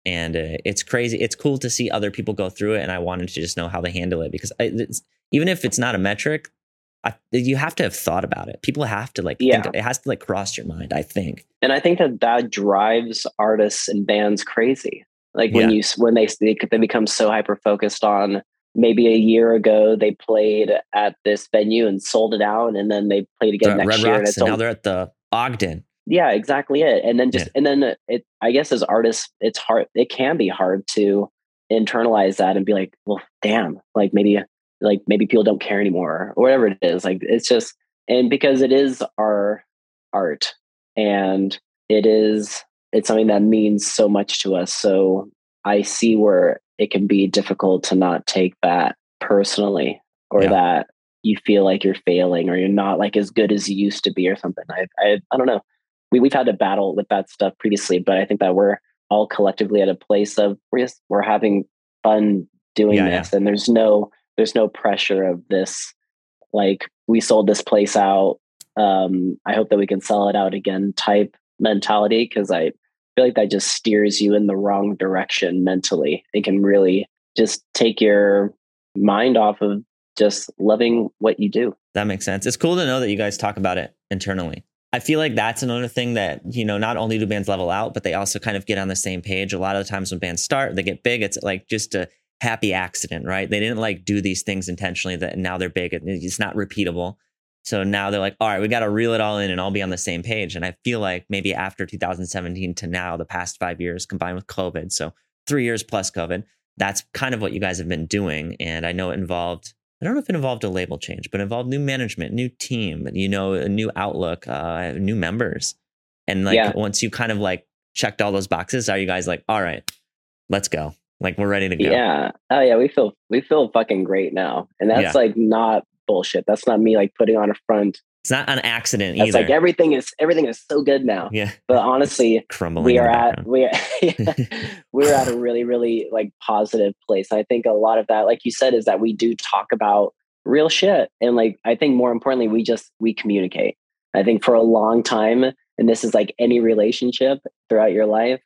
And it's crazy. It's cool to see other people go through it. And I wanted to just know how they handle it, because even if it's not a metric, you have to have thought about it. People have to like, think, it has to like cross your mind, I think. And I think that drives artists and bands crazy. Like when they become so hyper-focused on maybe a year ago, they played at this venue and sold it out. And then they played again next year. And now they're at the Ogden. Yeah, exactly it. And then and then I guess as artists, it's hard. It can be hard to internalize that and be like, well, damn, like maybe people don't care anymore, or whatever it is. Like, it's just, and because it is our art, and it's something that means so much to us. So I see where it can be difficult to not take that personally, or that you feel like you're failing, or you're not like as good as you used to be, or something. I don't know. We've had to battle with that stuff previously, but I think that we're all collectively at a place of we're having fun doing this. Yeah. And there's no pressure of this. Like, we sold this place out. I hope that we can sell it out again type mentality. 'Cause I feel like that just steers you in the wrong direction mentally. It can really just take your mind off of just loving what you do. That makes sense. It's cool to know that you guys talk about it internally. I feel like that's another thing that, you know, not only do bands level out, but they also kind of get on the same page. A lot of the times when bands start, they get big. It's like just a happy accident, right? They didn't like do these things intentionally, that now they're big. It's not repeatable. So now they're like, all right, we got to reel it all in and all be on the same page. And I feel like maybe after 2017 to now, the past 5 years combined with COVID, so 3 years plus COVID, that's kind of what you guys have been doing. And I know it involved, I don't know if it involved a label change, but it involved new management, new team, you know, a new outlook, new members. And like, once you kind of like checked all those boxes, are you guys like, all right, let's go. Like, we're ready to go. Yeah. Oh yeah. We feel fucking great now. And that's like not bullshit. That's not me like putting on a front. It's not an accident either. It's like everything is so good now. Yeah. But honestly, we're at a really, really like positive place. I think a lot of that, like you said, is that we do talk about real shit. And like, I think more importantly, we communicate. I think for a long time, and this is like any relationship throughout your life,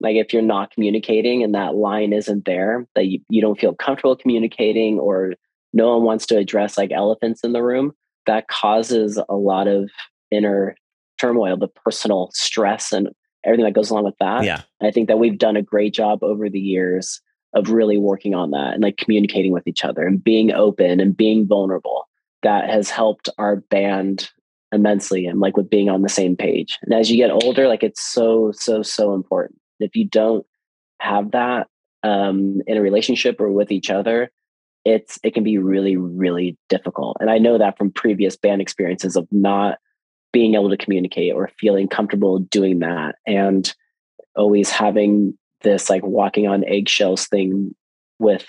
like if you're not communicating and that line isn't there, that you don't feel comfortable communicating, or no one wants to address like elephants in the room, that causes a lot of inner turmoil, the personal stress and everything that goes along with that. Yeah. And I think that we've done a great job over the years of really working on that and like communicating with each other and being open and being vulnerable. That has helped our band immensely. And like with being on the same page, and as you get older, like it's so important. If you don't have that in a relationship or with each other, it can be really, really difficult. And I know that from previous band experiences of not being able to communicate or feeling comfortable doing that, and always having this like walking on eggshells thing with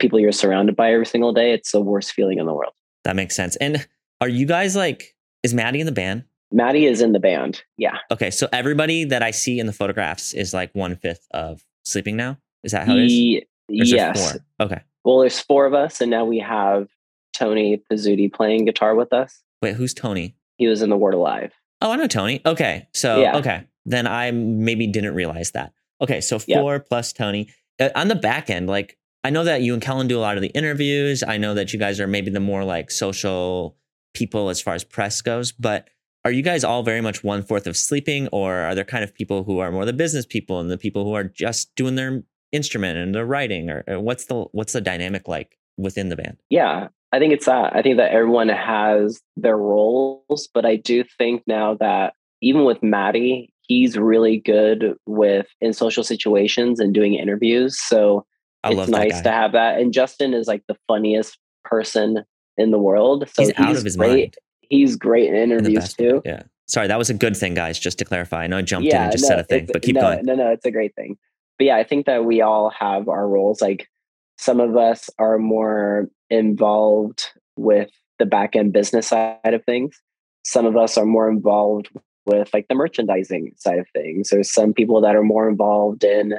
people you're surrounded by every single day. It's the worst feeling in the world. That makes sense. And are you guys like, is Maddie in the band? Maddie is in the band. Yeah. Okay. So everybody that I see in the photographs is like 1/5 of Sleeping Now. Is that how it is? Yes. Okay. Well, there's 4 of us, and now we have Tony Pizzuti playing guitar with us. Wait, who's Tony? He was in The Word Alive. Oh, I know Tony. Okay. So, yeah. Okay. Then I maybe didn't realize that. Okay. So 4 plus Tony. On the back end, like, I know that you and Kellen do a lot of the interviews. I know that you guys are maybe the more like social people as far as press goes, but are you guys all very much 1/4 of Sleeping, or are there kind of people who are more the business people and the people who are just doing their instrument and their writing, or what's the dynamic like within the band? Yeah, I think it's that. I think that everyone has their roles, but I do think now that even with Maddie, he's really good with in social situations and doing interviews. So it's nice to have that. And Justin is like the funniest person in the world. So he's out of his mind. He's great in interviews too. Yeah. Sorry, that was a good thing, guys, just to clarify. I know I jumped in and just said a thing, but keep going. No, it's a great thing. But yeah, I think that we all have our roles. Like some of us are more involved with the back-end business side of things. Some of us are more involved with like the merchandising side of things. There's some people that are more involved in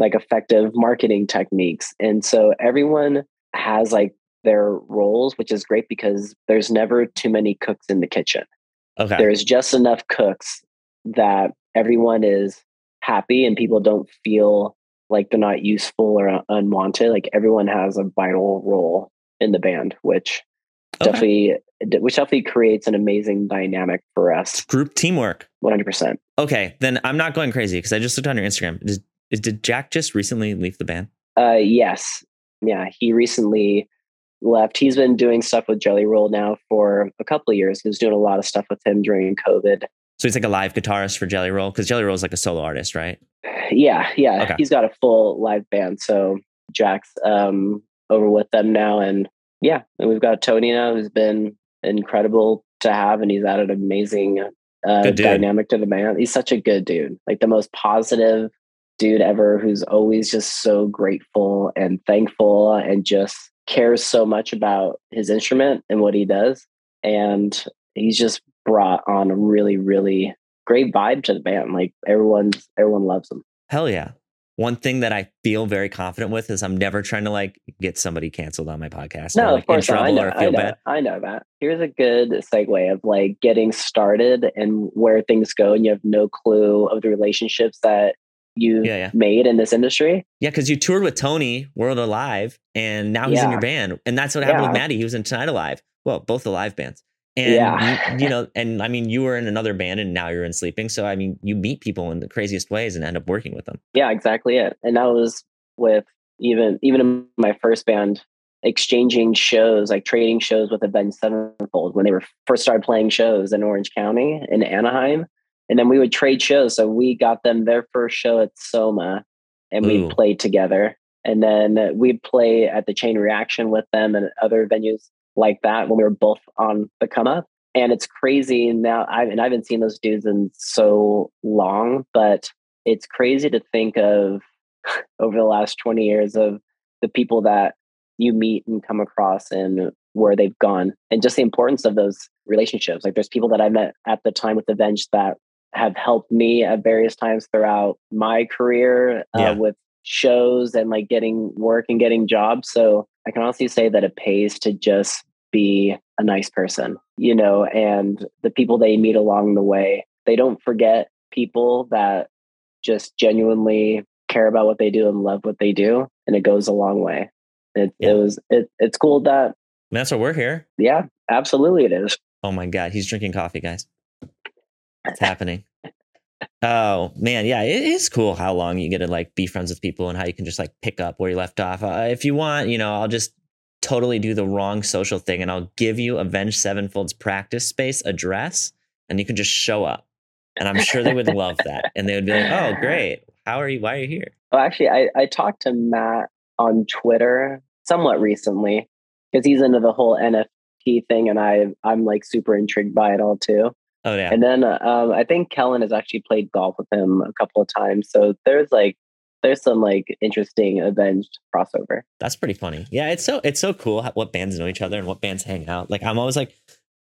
like effective marketing techniques. And so everyone has like their roles, which is great because there's never too many cooks in the kitchen. Okay. There's just enough cooks that everyone is happy and people don't feel like they're not useful or unwanted. Like everyone has a vital role in the band, which definitely creates an amazing dynamic for us. It's group teamwork. 100%. Okay. Then I'm not going crazy because I just looked on your Instagram. Did Jack just recently leave the band? Yes. Yeah. He recently left. He's been doing stuff with Jelly Roll now for a couple of years. He was doing a lot of stuff with him during COVID. So he's like a live guitarist for Jelly Roll, because Jelly Roll is like a solo artist, right? Yeah. Okay. He's got a full live band. So Jack's over with them now, and we've got Tony now, who's been incredible to have, and he's added an amazing dynamic to the band. He's such a good dude, like the most positive dude ever, who's always just so grateful and thankful and just cares so much about his instrument and what he does. And he's just brought on a really, really great vibe to the band. Like everyone loves him. Hell yeah. One thing that I feel very confident with is I'm never trying to like get somebody canceled on my podcast. No, or, like, of course. I know that. Here's a good segue of like getting started and where things go. And you have no clue of the relationships that you made in this industry. Yeah. Cause you toured with Tony World Alive, and now he's in your band. And that's what happened with Maddie. He was in Tonight Alive. Well, both the live bands. And, you know, and I mean, you were in another band and now you're in Sleeping. So, I mean, you meet people in the craziest ways and end up working with them. Yeah, exactly it. And that was with even in my first band, exchanging shows, like trading shows with Avenged Sevenfold when they were first started playing shows in Orange County in Anaheim. And then we would trade shows. So we got them their first show at Soma and we played together. And then we'd play at the Chain Reaction with them and other venues like that when we were both on the come up. And it's crazy now. I haven't seen those dudes in so long, but it's crazy to think of over the last 20 years of the people that you meet and come across and where they've gone and just the importance of those relationships. Like there's people that I met at the time with Avenged that have helped me at various times throughout my career with shows and like getting work and getting jobs. So I can honestly say that it pays to just be a nice person, you know, and the people they meet along the way, they don't forget people that just genuinely care about what they do and love what they do. And it goes a long way. It's cool that. And that's why we're here. Yeah, absolutely. It is. Oh my God. He's drinking coffee, guys. It's happening. Oh man, yeah, it is cool how long you get to like be friends with people and how you can just like pick up where you left off. If you want, you know, I'll just totally do the wrong social thing and I'll give you Avenged Sevenfold's practice space address and you can just show up. And I'm sure they would love that. And they would be like, oh, great. How are you? Why are you here? Well, actually, I talked to Matt on Twitter somewhat recently because he's into the whole NFT thing. And I'm like super intrigued by it all, too. Oh, yeah. And then I think Kellen has actually played golf with him a couple of times. So there's some like interesting Avenged crossover. That's pretty funny. Yeah, it's so cool what bands know each other and what bands hang out. Like, I'm always like,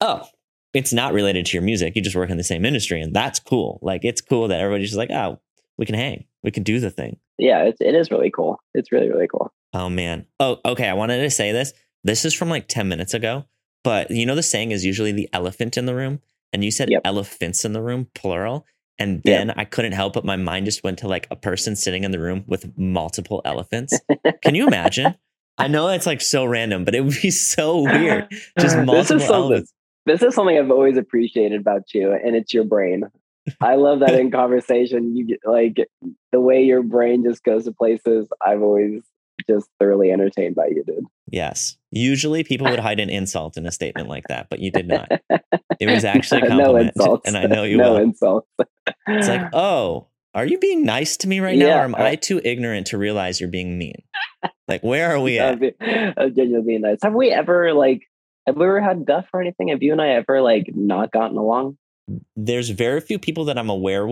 oh, it's not related to your music. You just work in the same industry, and that's cool. Like, it's cool that everybody's just like, oh, we can hang. We can do the thing. Yeah, it is really cool. It's really, really cool. Oh, man. Oh, okay. I wanted to say this. This is from like 10 minutes ago, but you know, the saying is usually the elephant in the room, and you said elephants in the room, plural. And then I couldn't help it. My mind just went to like a person sitting in the room with multiple elephants. Can you imagine? I know it's like so random, but it would be so weird. Just multiple elephants. This is something I've always appreciated about you, and it's your brain. I love that in conversation, you get like the way your brain just goes to places. I've always just thoroughly entertained by you, dude. Yes. Usually people would hide an insult in a statement like that, but you did not. It was actually a compliment. No insults. And I know you will. No insults. It's like, oh, are you being nice to me right now? Or am I too ignorant to realize you're being mean? Like, where are we at? I'm genuinely being nice. Have we ever have we ever had guff or anything? Have you and I ever not gotten along? There's very few people that I'm aware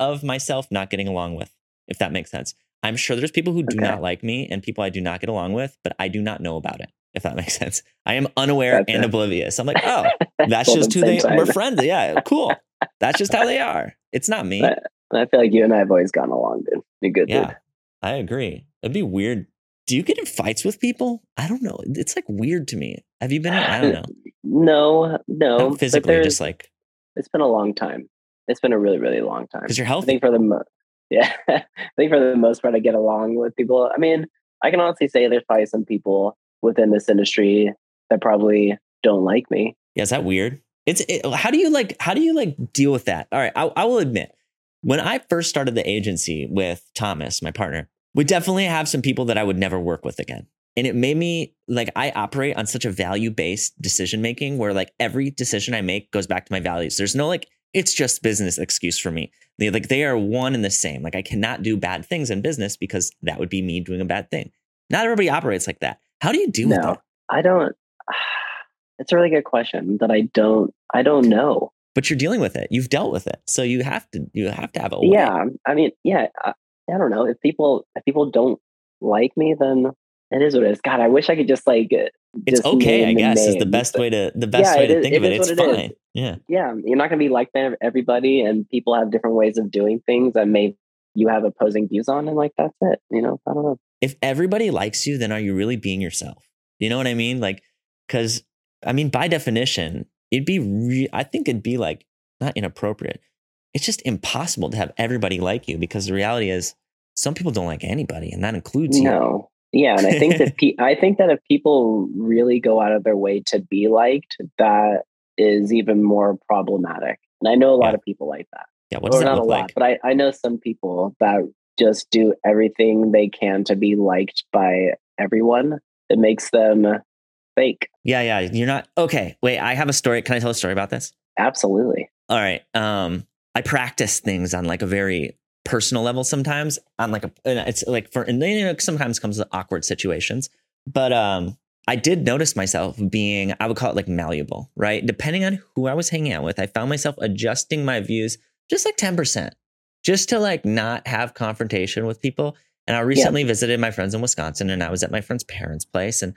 of myself not getting along with, if that makes sense. I'm sure there's people who do not like me and people I do not get along with, but I do not know about it, if that makes sense. I am unaware and oblivious. I'm like, oh, that's just who they are. We're friends. Yeah, cool. That's just how they are. It's not me. I feel like you and I have always gotten along, dude. You're good, dude. I agree. It'd be weird. Do you get in fights with people? I don't know. It's like weird to me. Have you been? I don't know. No. Not physically, just like. It's been a long time. It's been a really, really long time. Because you're healthy. I think for the most part, I get along with people. I mean, I can honestly say there's probably some people within this industry that probably don't like me. Yeah, is that weird? How do you deal with that? All right, I will admit, when I first started the agency with Thomas, my partner, we definitely have some people that I would never work with again. And it made me I operate on such a value-based decision-making where every decision I make goes back to my values. There's no it's just business excuse for me. They are one and the same. I cannot do bad things in business because that would be me doing a bad thing. Not everybody operates like that. How do you deal with that? I don't. It's a really good question that I don't know. But you're dealing with it. You've dealt with it. So you have to have a way. Yeah. I mean, yeah. I don't know. If people don't like me, then it is what it is. God, I wish I could just it's okay, I guess, is the best way to think of it. It's fine. Yeah. Yeah. You're not going to be like that, everybody, and people have different ways of doing things that maybe you have opposing views on, and that's it. You know, I don't know. If everybody likes you, then are you really being yourself? You know what I mean? Because I mean, by definition, I think it'd be not inappropriate. It's just impossible to have everybody like you, because the reality is some people don't like anybody, and that includes you. No. Yeah. And I think that if people really go out of their way to be liked, that is even more problematic. And I know a lot of people like that. Yeah. What's that look like? But I know some people that just do everything they can to be liked by everyone. It makes them fake. Yeah. Yeah. You're not. Okay. Wait, I have a story. Can I tell a story about this? Absolutely. All right. I practice things on a very personal level sometimes sometimes comes to awkward situations, but I did notice myself being, I would call it malleable, right? Depending on who I was hanging out with, I found myself adjusting my views just 10%, just to not have confrontation with people. And I recently visited my friends in Wisconsin, and I was at my friend's parents' place, and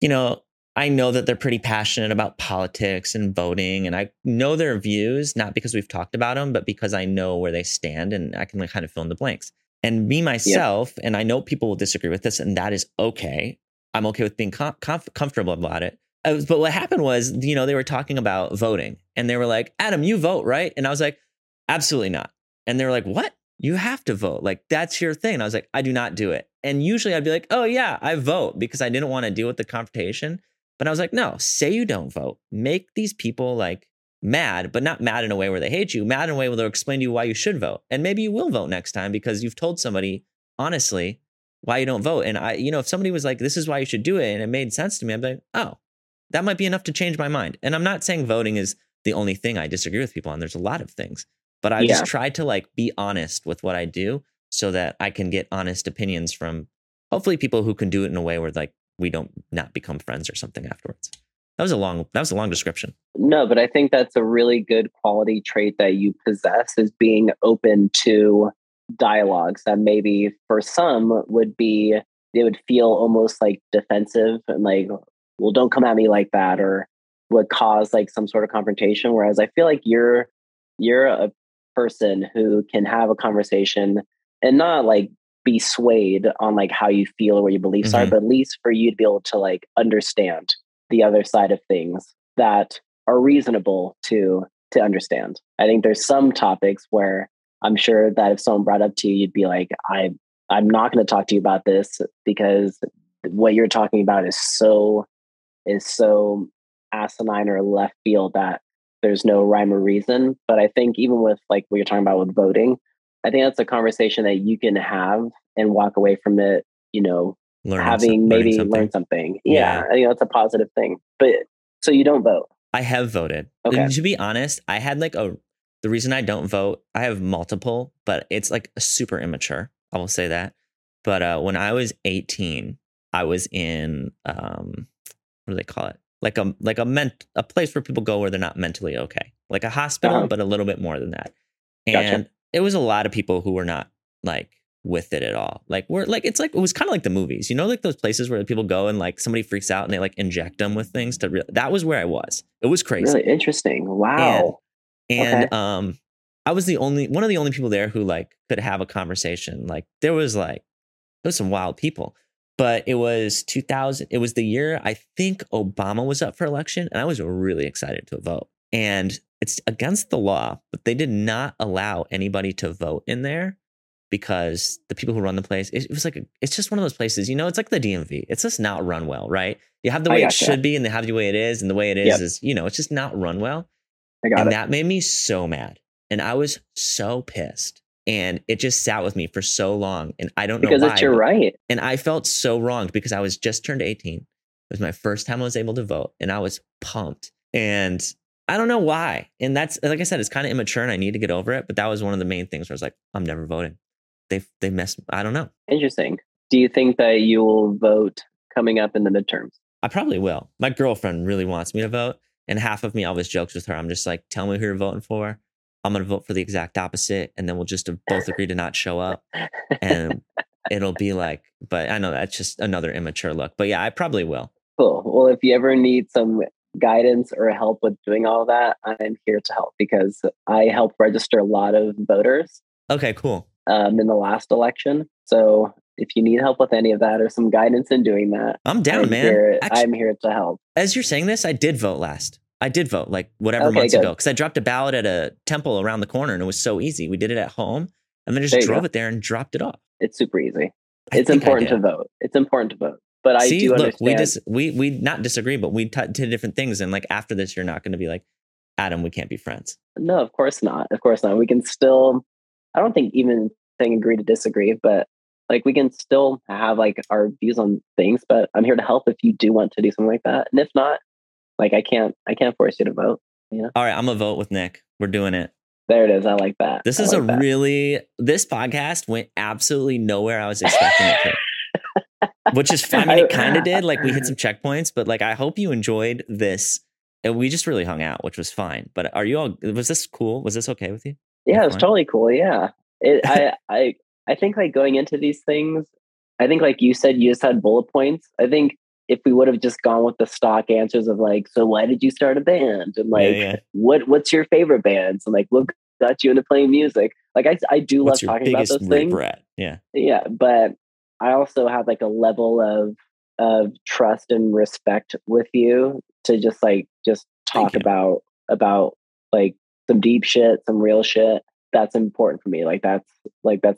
you know, I know that they're pretty passionate about politics and voting, and I know their views, not because we've talked about them, but because I know where they stand, and I can kind of fill in the blanks. And me, myself, and I know people will disagree with this, and that is okay. I'm okay with being comfortable about it. But what happened was, you know, they were talking about voting, and they were like, Adam, you vote, right? And I was like, absolutely not. And they were like, what? You have to vote. That's your thing. And I was like, I do not do it. And usually I'd be like, oh yeah, I vote, because I didn't want to deal with the confrontation. But I was like, no, say you don't vote. Make these people mad, but not mad in a way where they hate you, mad in a way where they'll explain to you why you should vote. And maybe you will vote next time because you've told somebody, honestly, why you don't vote. And I, you know, if somebody was like, this is why you should do it, and it made sense to me, I'd be like, oh, that might be enough to change my mind. And I'm not saying voting is the only thing I disagree with people on. There's a lot of things, but I just try to like be honest with what I do so that I can get honest opinions from hopefully people who can do it in a way where like we don't not become friends or something afterwards. That was a long description. No, but I think that's a really good quality trait that you possess, is being open to dialogues that maybe for some would be, they would feel almost like defensive and like, well, don't come at me like that, or would cause like some sort of confrontation. Whereas I feel like you're a person who can have a conversation and not like be swayed on like how you feel or what your beliefs are, but at least for you to be able to like understand the other side of things that are reasonable to understand. I think there's some topics where I'm sure that if someone brought up to you, you'd be like, I'm not going to talk to you about this because what you're talking about is so asinine or left field that there's no rhyme or reason. But I think even with like what you're talking about with voting, I think that's a conversation that you can have and walk away from it, you know, learn something. Yeah. I think that's a positive thing. But so you don't vote? I have voted. Okay. And to be honest, I had like the reason I don't vote, I have multiple, but it's like super immature. I will say that. But when I was 18, I was in, what do they call it? Like a place where people go where they're not mentally okay, like a hospital, but a little bit more than that. And it was a lot of people who were not like with it at all. Like we're like, it's like, it was kind of like the movies, you know, like those places where people go and like somebody freaks out and they like inject them with things to that was where I was. It was crazy. Really interesting. Wow. And I was one of the only people there who like could have a conversation. Like there was some wild people. But it was 2000. It was the year I think Obama was up for election, and I was really excited to vote. And it's against the law, but they did not allow anybody to vote in there because the people who run the place, it was like, it's just one of those places, you know, it's like the DMV. It's just not run well, right? You have the way it should be, and they have the way it is, and the way it is is, you know, it's just not run well. And that made me so mad. And I was so pissed. And it just sat with me for so long. And I don't know why. Because it's your right. And I felt so wronged because I was just turned 18. It was my first time I was able to vote. And I was pumped. And I don't know why. And that's, like I said, it's kind of immature and I need to get over it. But that was one of the main things where I was like, I'm never voting. They messed. I don't know. Interesting. Do you think that you will vote coming up in the midterms? I probably will. My girlfriend really wants me to vote. And half of me always jokes with her. I'm just like, tell me who you're voting for. I'm going to vote for the exact opposite. And then we'll just both agree to not show up. And it'll be like, but I know that's just another immature look. But yeah, I probably will. Cool. Well, if you ever need some guidance or help with doing all that, I'm here to help because I helped register a lot of voters. Okay, cool. In the last election. So if you need help with any of that or some guidance in doing that, I'm down, man. I'm here to help. As you're saying this, I did vote last. I did vote like whatever months ago because I dropped a ballot at a temple around the corner and it was so easy. We did it at home and then just drove it there and dropped it off. It's super easy. It's important to vote. It's important to vote. But I do understand. Look, we not disagree, but we did different things. And like after this, you're not going to be like, Adam, we can't be friends. No, of course not. Of course not. We can still, I don't think even saying agree to disagree, but like we can still have like our views on things. But I'm here to help if you do want to do something like that. And if not, like I can't force you to vote. You know? All right. I'm going to vote with Nick. We're doing it. There it is. I like that. This podcast went absolutely nowhere I was expecting it to, which is fine. I mean, it kind of did. Like we hit some checkpoints, but like, I hope you enjoyed this. And we just really hung out, which was fine. But was this cool? Was this okay with you? Yeah, it was totally cool. Yeah. I think like going into these things, I think like you said, you just had bullet points. I think if we would have just gone with the stock answers of like, so why did you start a band? And like, what's your favorite bands? And like, what got you into playing music? Like, I do love talking about those things. Yeah. Yeah. But I also have like a level of trust and respect with you to just talk about like some deep shit, some real shit. That's important for me. Like that's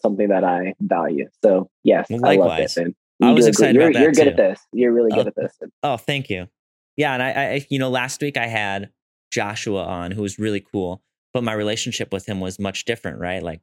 something that I value. So yes, well, I love it. Man. I was excited about that. You're good at this. You're really good at this. Oh, thank you. Yeah. And I last week I had Joshua on, who was really cool, but my relationship with him was much different, right? Like,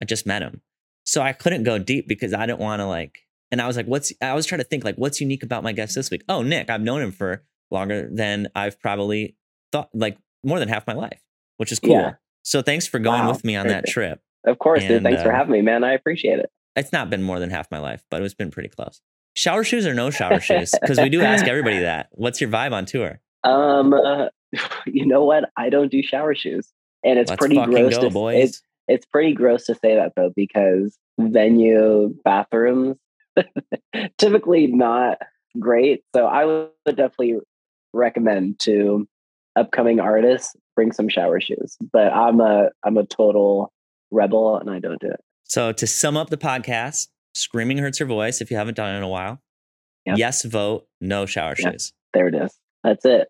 I just met him. So I couldn't go deep because I didn't want to like, and I was like, I was trying to think like, what's unique about my guest this week? Oh, Nick, I've known him for longer than I've probably thought, like more than half my life, which is cool. Yeah. So thanks for going with me on that trip. Of course, dude. Thanks for having me, man. I appreciate it. It's not been more than half my life, but it's been pretty close. Shower shoes or no shower shoes? Because we do ask everybody that. What's your vibe on tour? You know what? I don't do shower shoes. And it's pretty gross. It's pretty gross to say that though, because venue bathrooms typically not great. So I would definitely recommend to upcoming artists bring some shower shoes. But I'm a total rebel and I don't do it. So to sum up the podcast, screaming hurts your voice if you haven't done it in a while. Yep. Yes, vote, no shower shoes. There it is. That's it.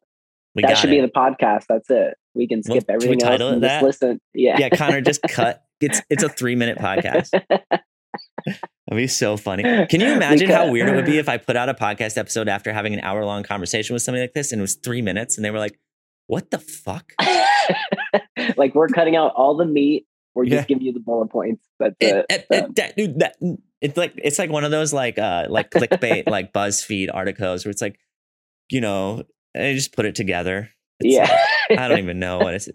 That should be the podcast. That's it. We can skip everything else and just listen. Yeah, Connor, just cut. It's a 3-minute podcast. That'd be so funny. Can you imagine how weird it would be if I put out a podcast episode after having an hour-long conversation with somebody like this and it was 3 minutes and they were like, what the fuck? Like, we're cutting out all the meat. We're just giving you the bullet points. That's it. It's like one of those like clickbait, like BuzzFeed articles where it's like, you know, I just put it together. It's like, I don't even know what it's.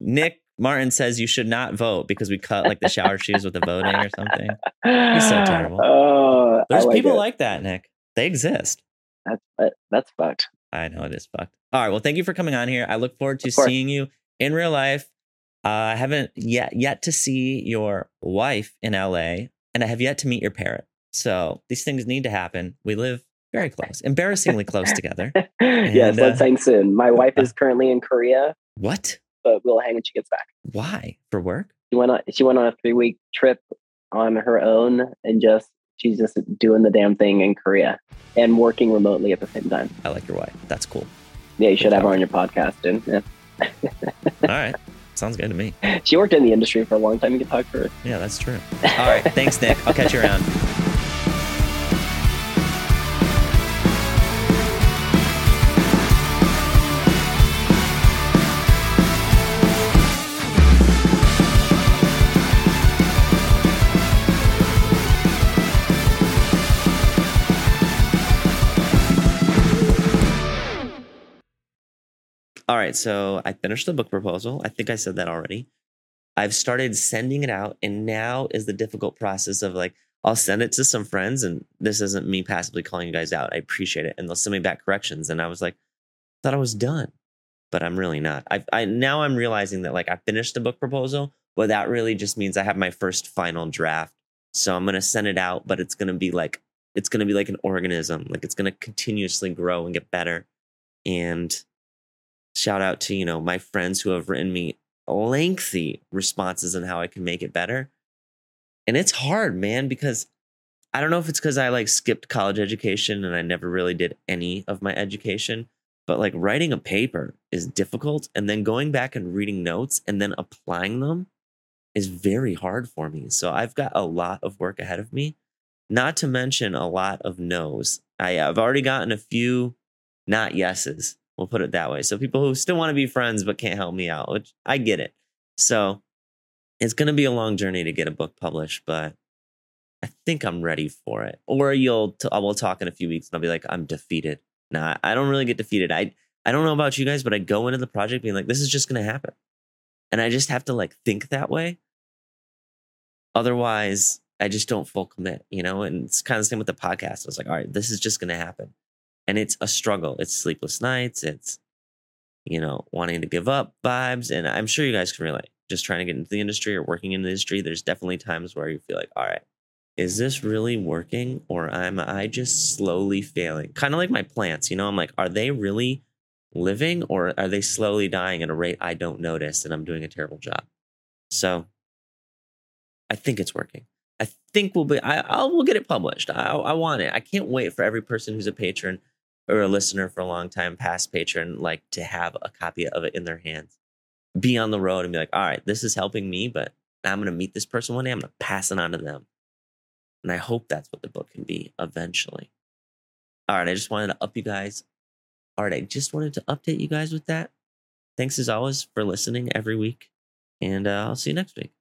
Nick Martin says you should not vote because we cut like the shower shoes with the voting or something. It's so terrible. Oh, there's like people like that, Nick. They exist. That's fucked. I know it is fucked. All right. Well, thank you for coming on here. I look forward to seeing you in real life. I haven't yet to see your wife in LA, and I have yet to meet your parrot. So these things need to happen. We live very close, embarrassingly close together. And, yes, let's hang soon. My wife is currently in Korea. What? But we'll hang when she gets back. Why? For work? She went on a 3-week trip on her own, and she's just doing the damn thing in Korea and working remotely at the same time. I like your wife. That's cool. Yeah, you should have her on your podcast, dude. Yeah. All right. Sounds good to me. She worked in the industry for a long time. You can talk to her. Yeah, that's true. All right. Thanks, Nick. I'll catch you around. All right, so I finished the book proposal. I think I said that already. I've started sending it out, and now is the difficult process of like, I'll send it to some friends, and this isn't me passively calling you guys out. I appreciate it. And they'll send me back corrections. And I was like, thought I was done, but I'm really not. Now I'm realizing that like I finished the book proposal, but that really just means I have my first final draft. So I'm going to send it out, but it's going to be like an organism. Like it's going to continuously grow and get better. And shout out to, you know, my friends who have written me lengthy responses on how I can make it better. And it's hard, man, because I don't know if it's because I like skipped college education and I never really did any of my education. But like writing a paper is difficult. And then going back and reading notes and then applying them is very hard for me. So I've got a lot of work ahead of me, not to mention a lot of no's. I've already gotten a few not yeses. We'll put it that way. So people who still want to be friends but can't help me out, which I get it. So it's going to be a long journey to get a book published, but I think I'm ready for it. Or I will talk in a few weeks and I'll be like, I'm defeated. Nah, I don't really get defeated. I don't know about you guys, but I go into the project being like, this is just going to happen. And I just have to like think that way. Otherwise, I just don't full commit, you know? And it's kind of the same with the podcast. I was like, all right, this is just going to happen. And it's a struggle. It's sleepless nights. It's, you know, wanting to give up vibes. And I'm sure you guys can relate. Just trying to get into the industry or working in the industry, there's definitely times where you feel like, all right, is this really working? Or am I just slowly failing? Kind of like my plants, you know, I'm like, are they really living or are they slowly dying at a rate I don't notice and I'm doing a terrible job? So I think it's working. I think we'll get it published. I want it. I can't wait for every person who's a patron or a listener for a long time, past patron, like to have a copy of it in their hands, be on the road and be like, all right, this is helping me, but I'm going to meet this person one day. I'm going to pass it on to them. And I hope that's what the book can be eventually. All right. I just wanted to update you guys with that. Thanks as always for listening every week, and I'll see you next week.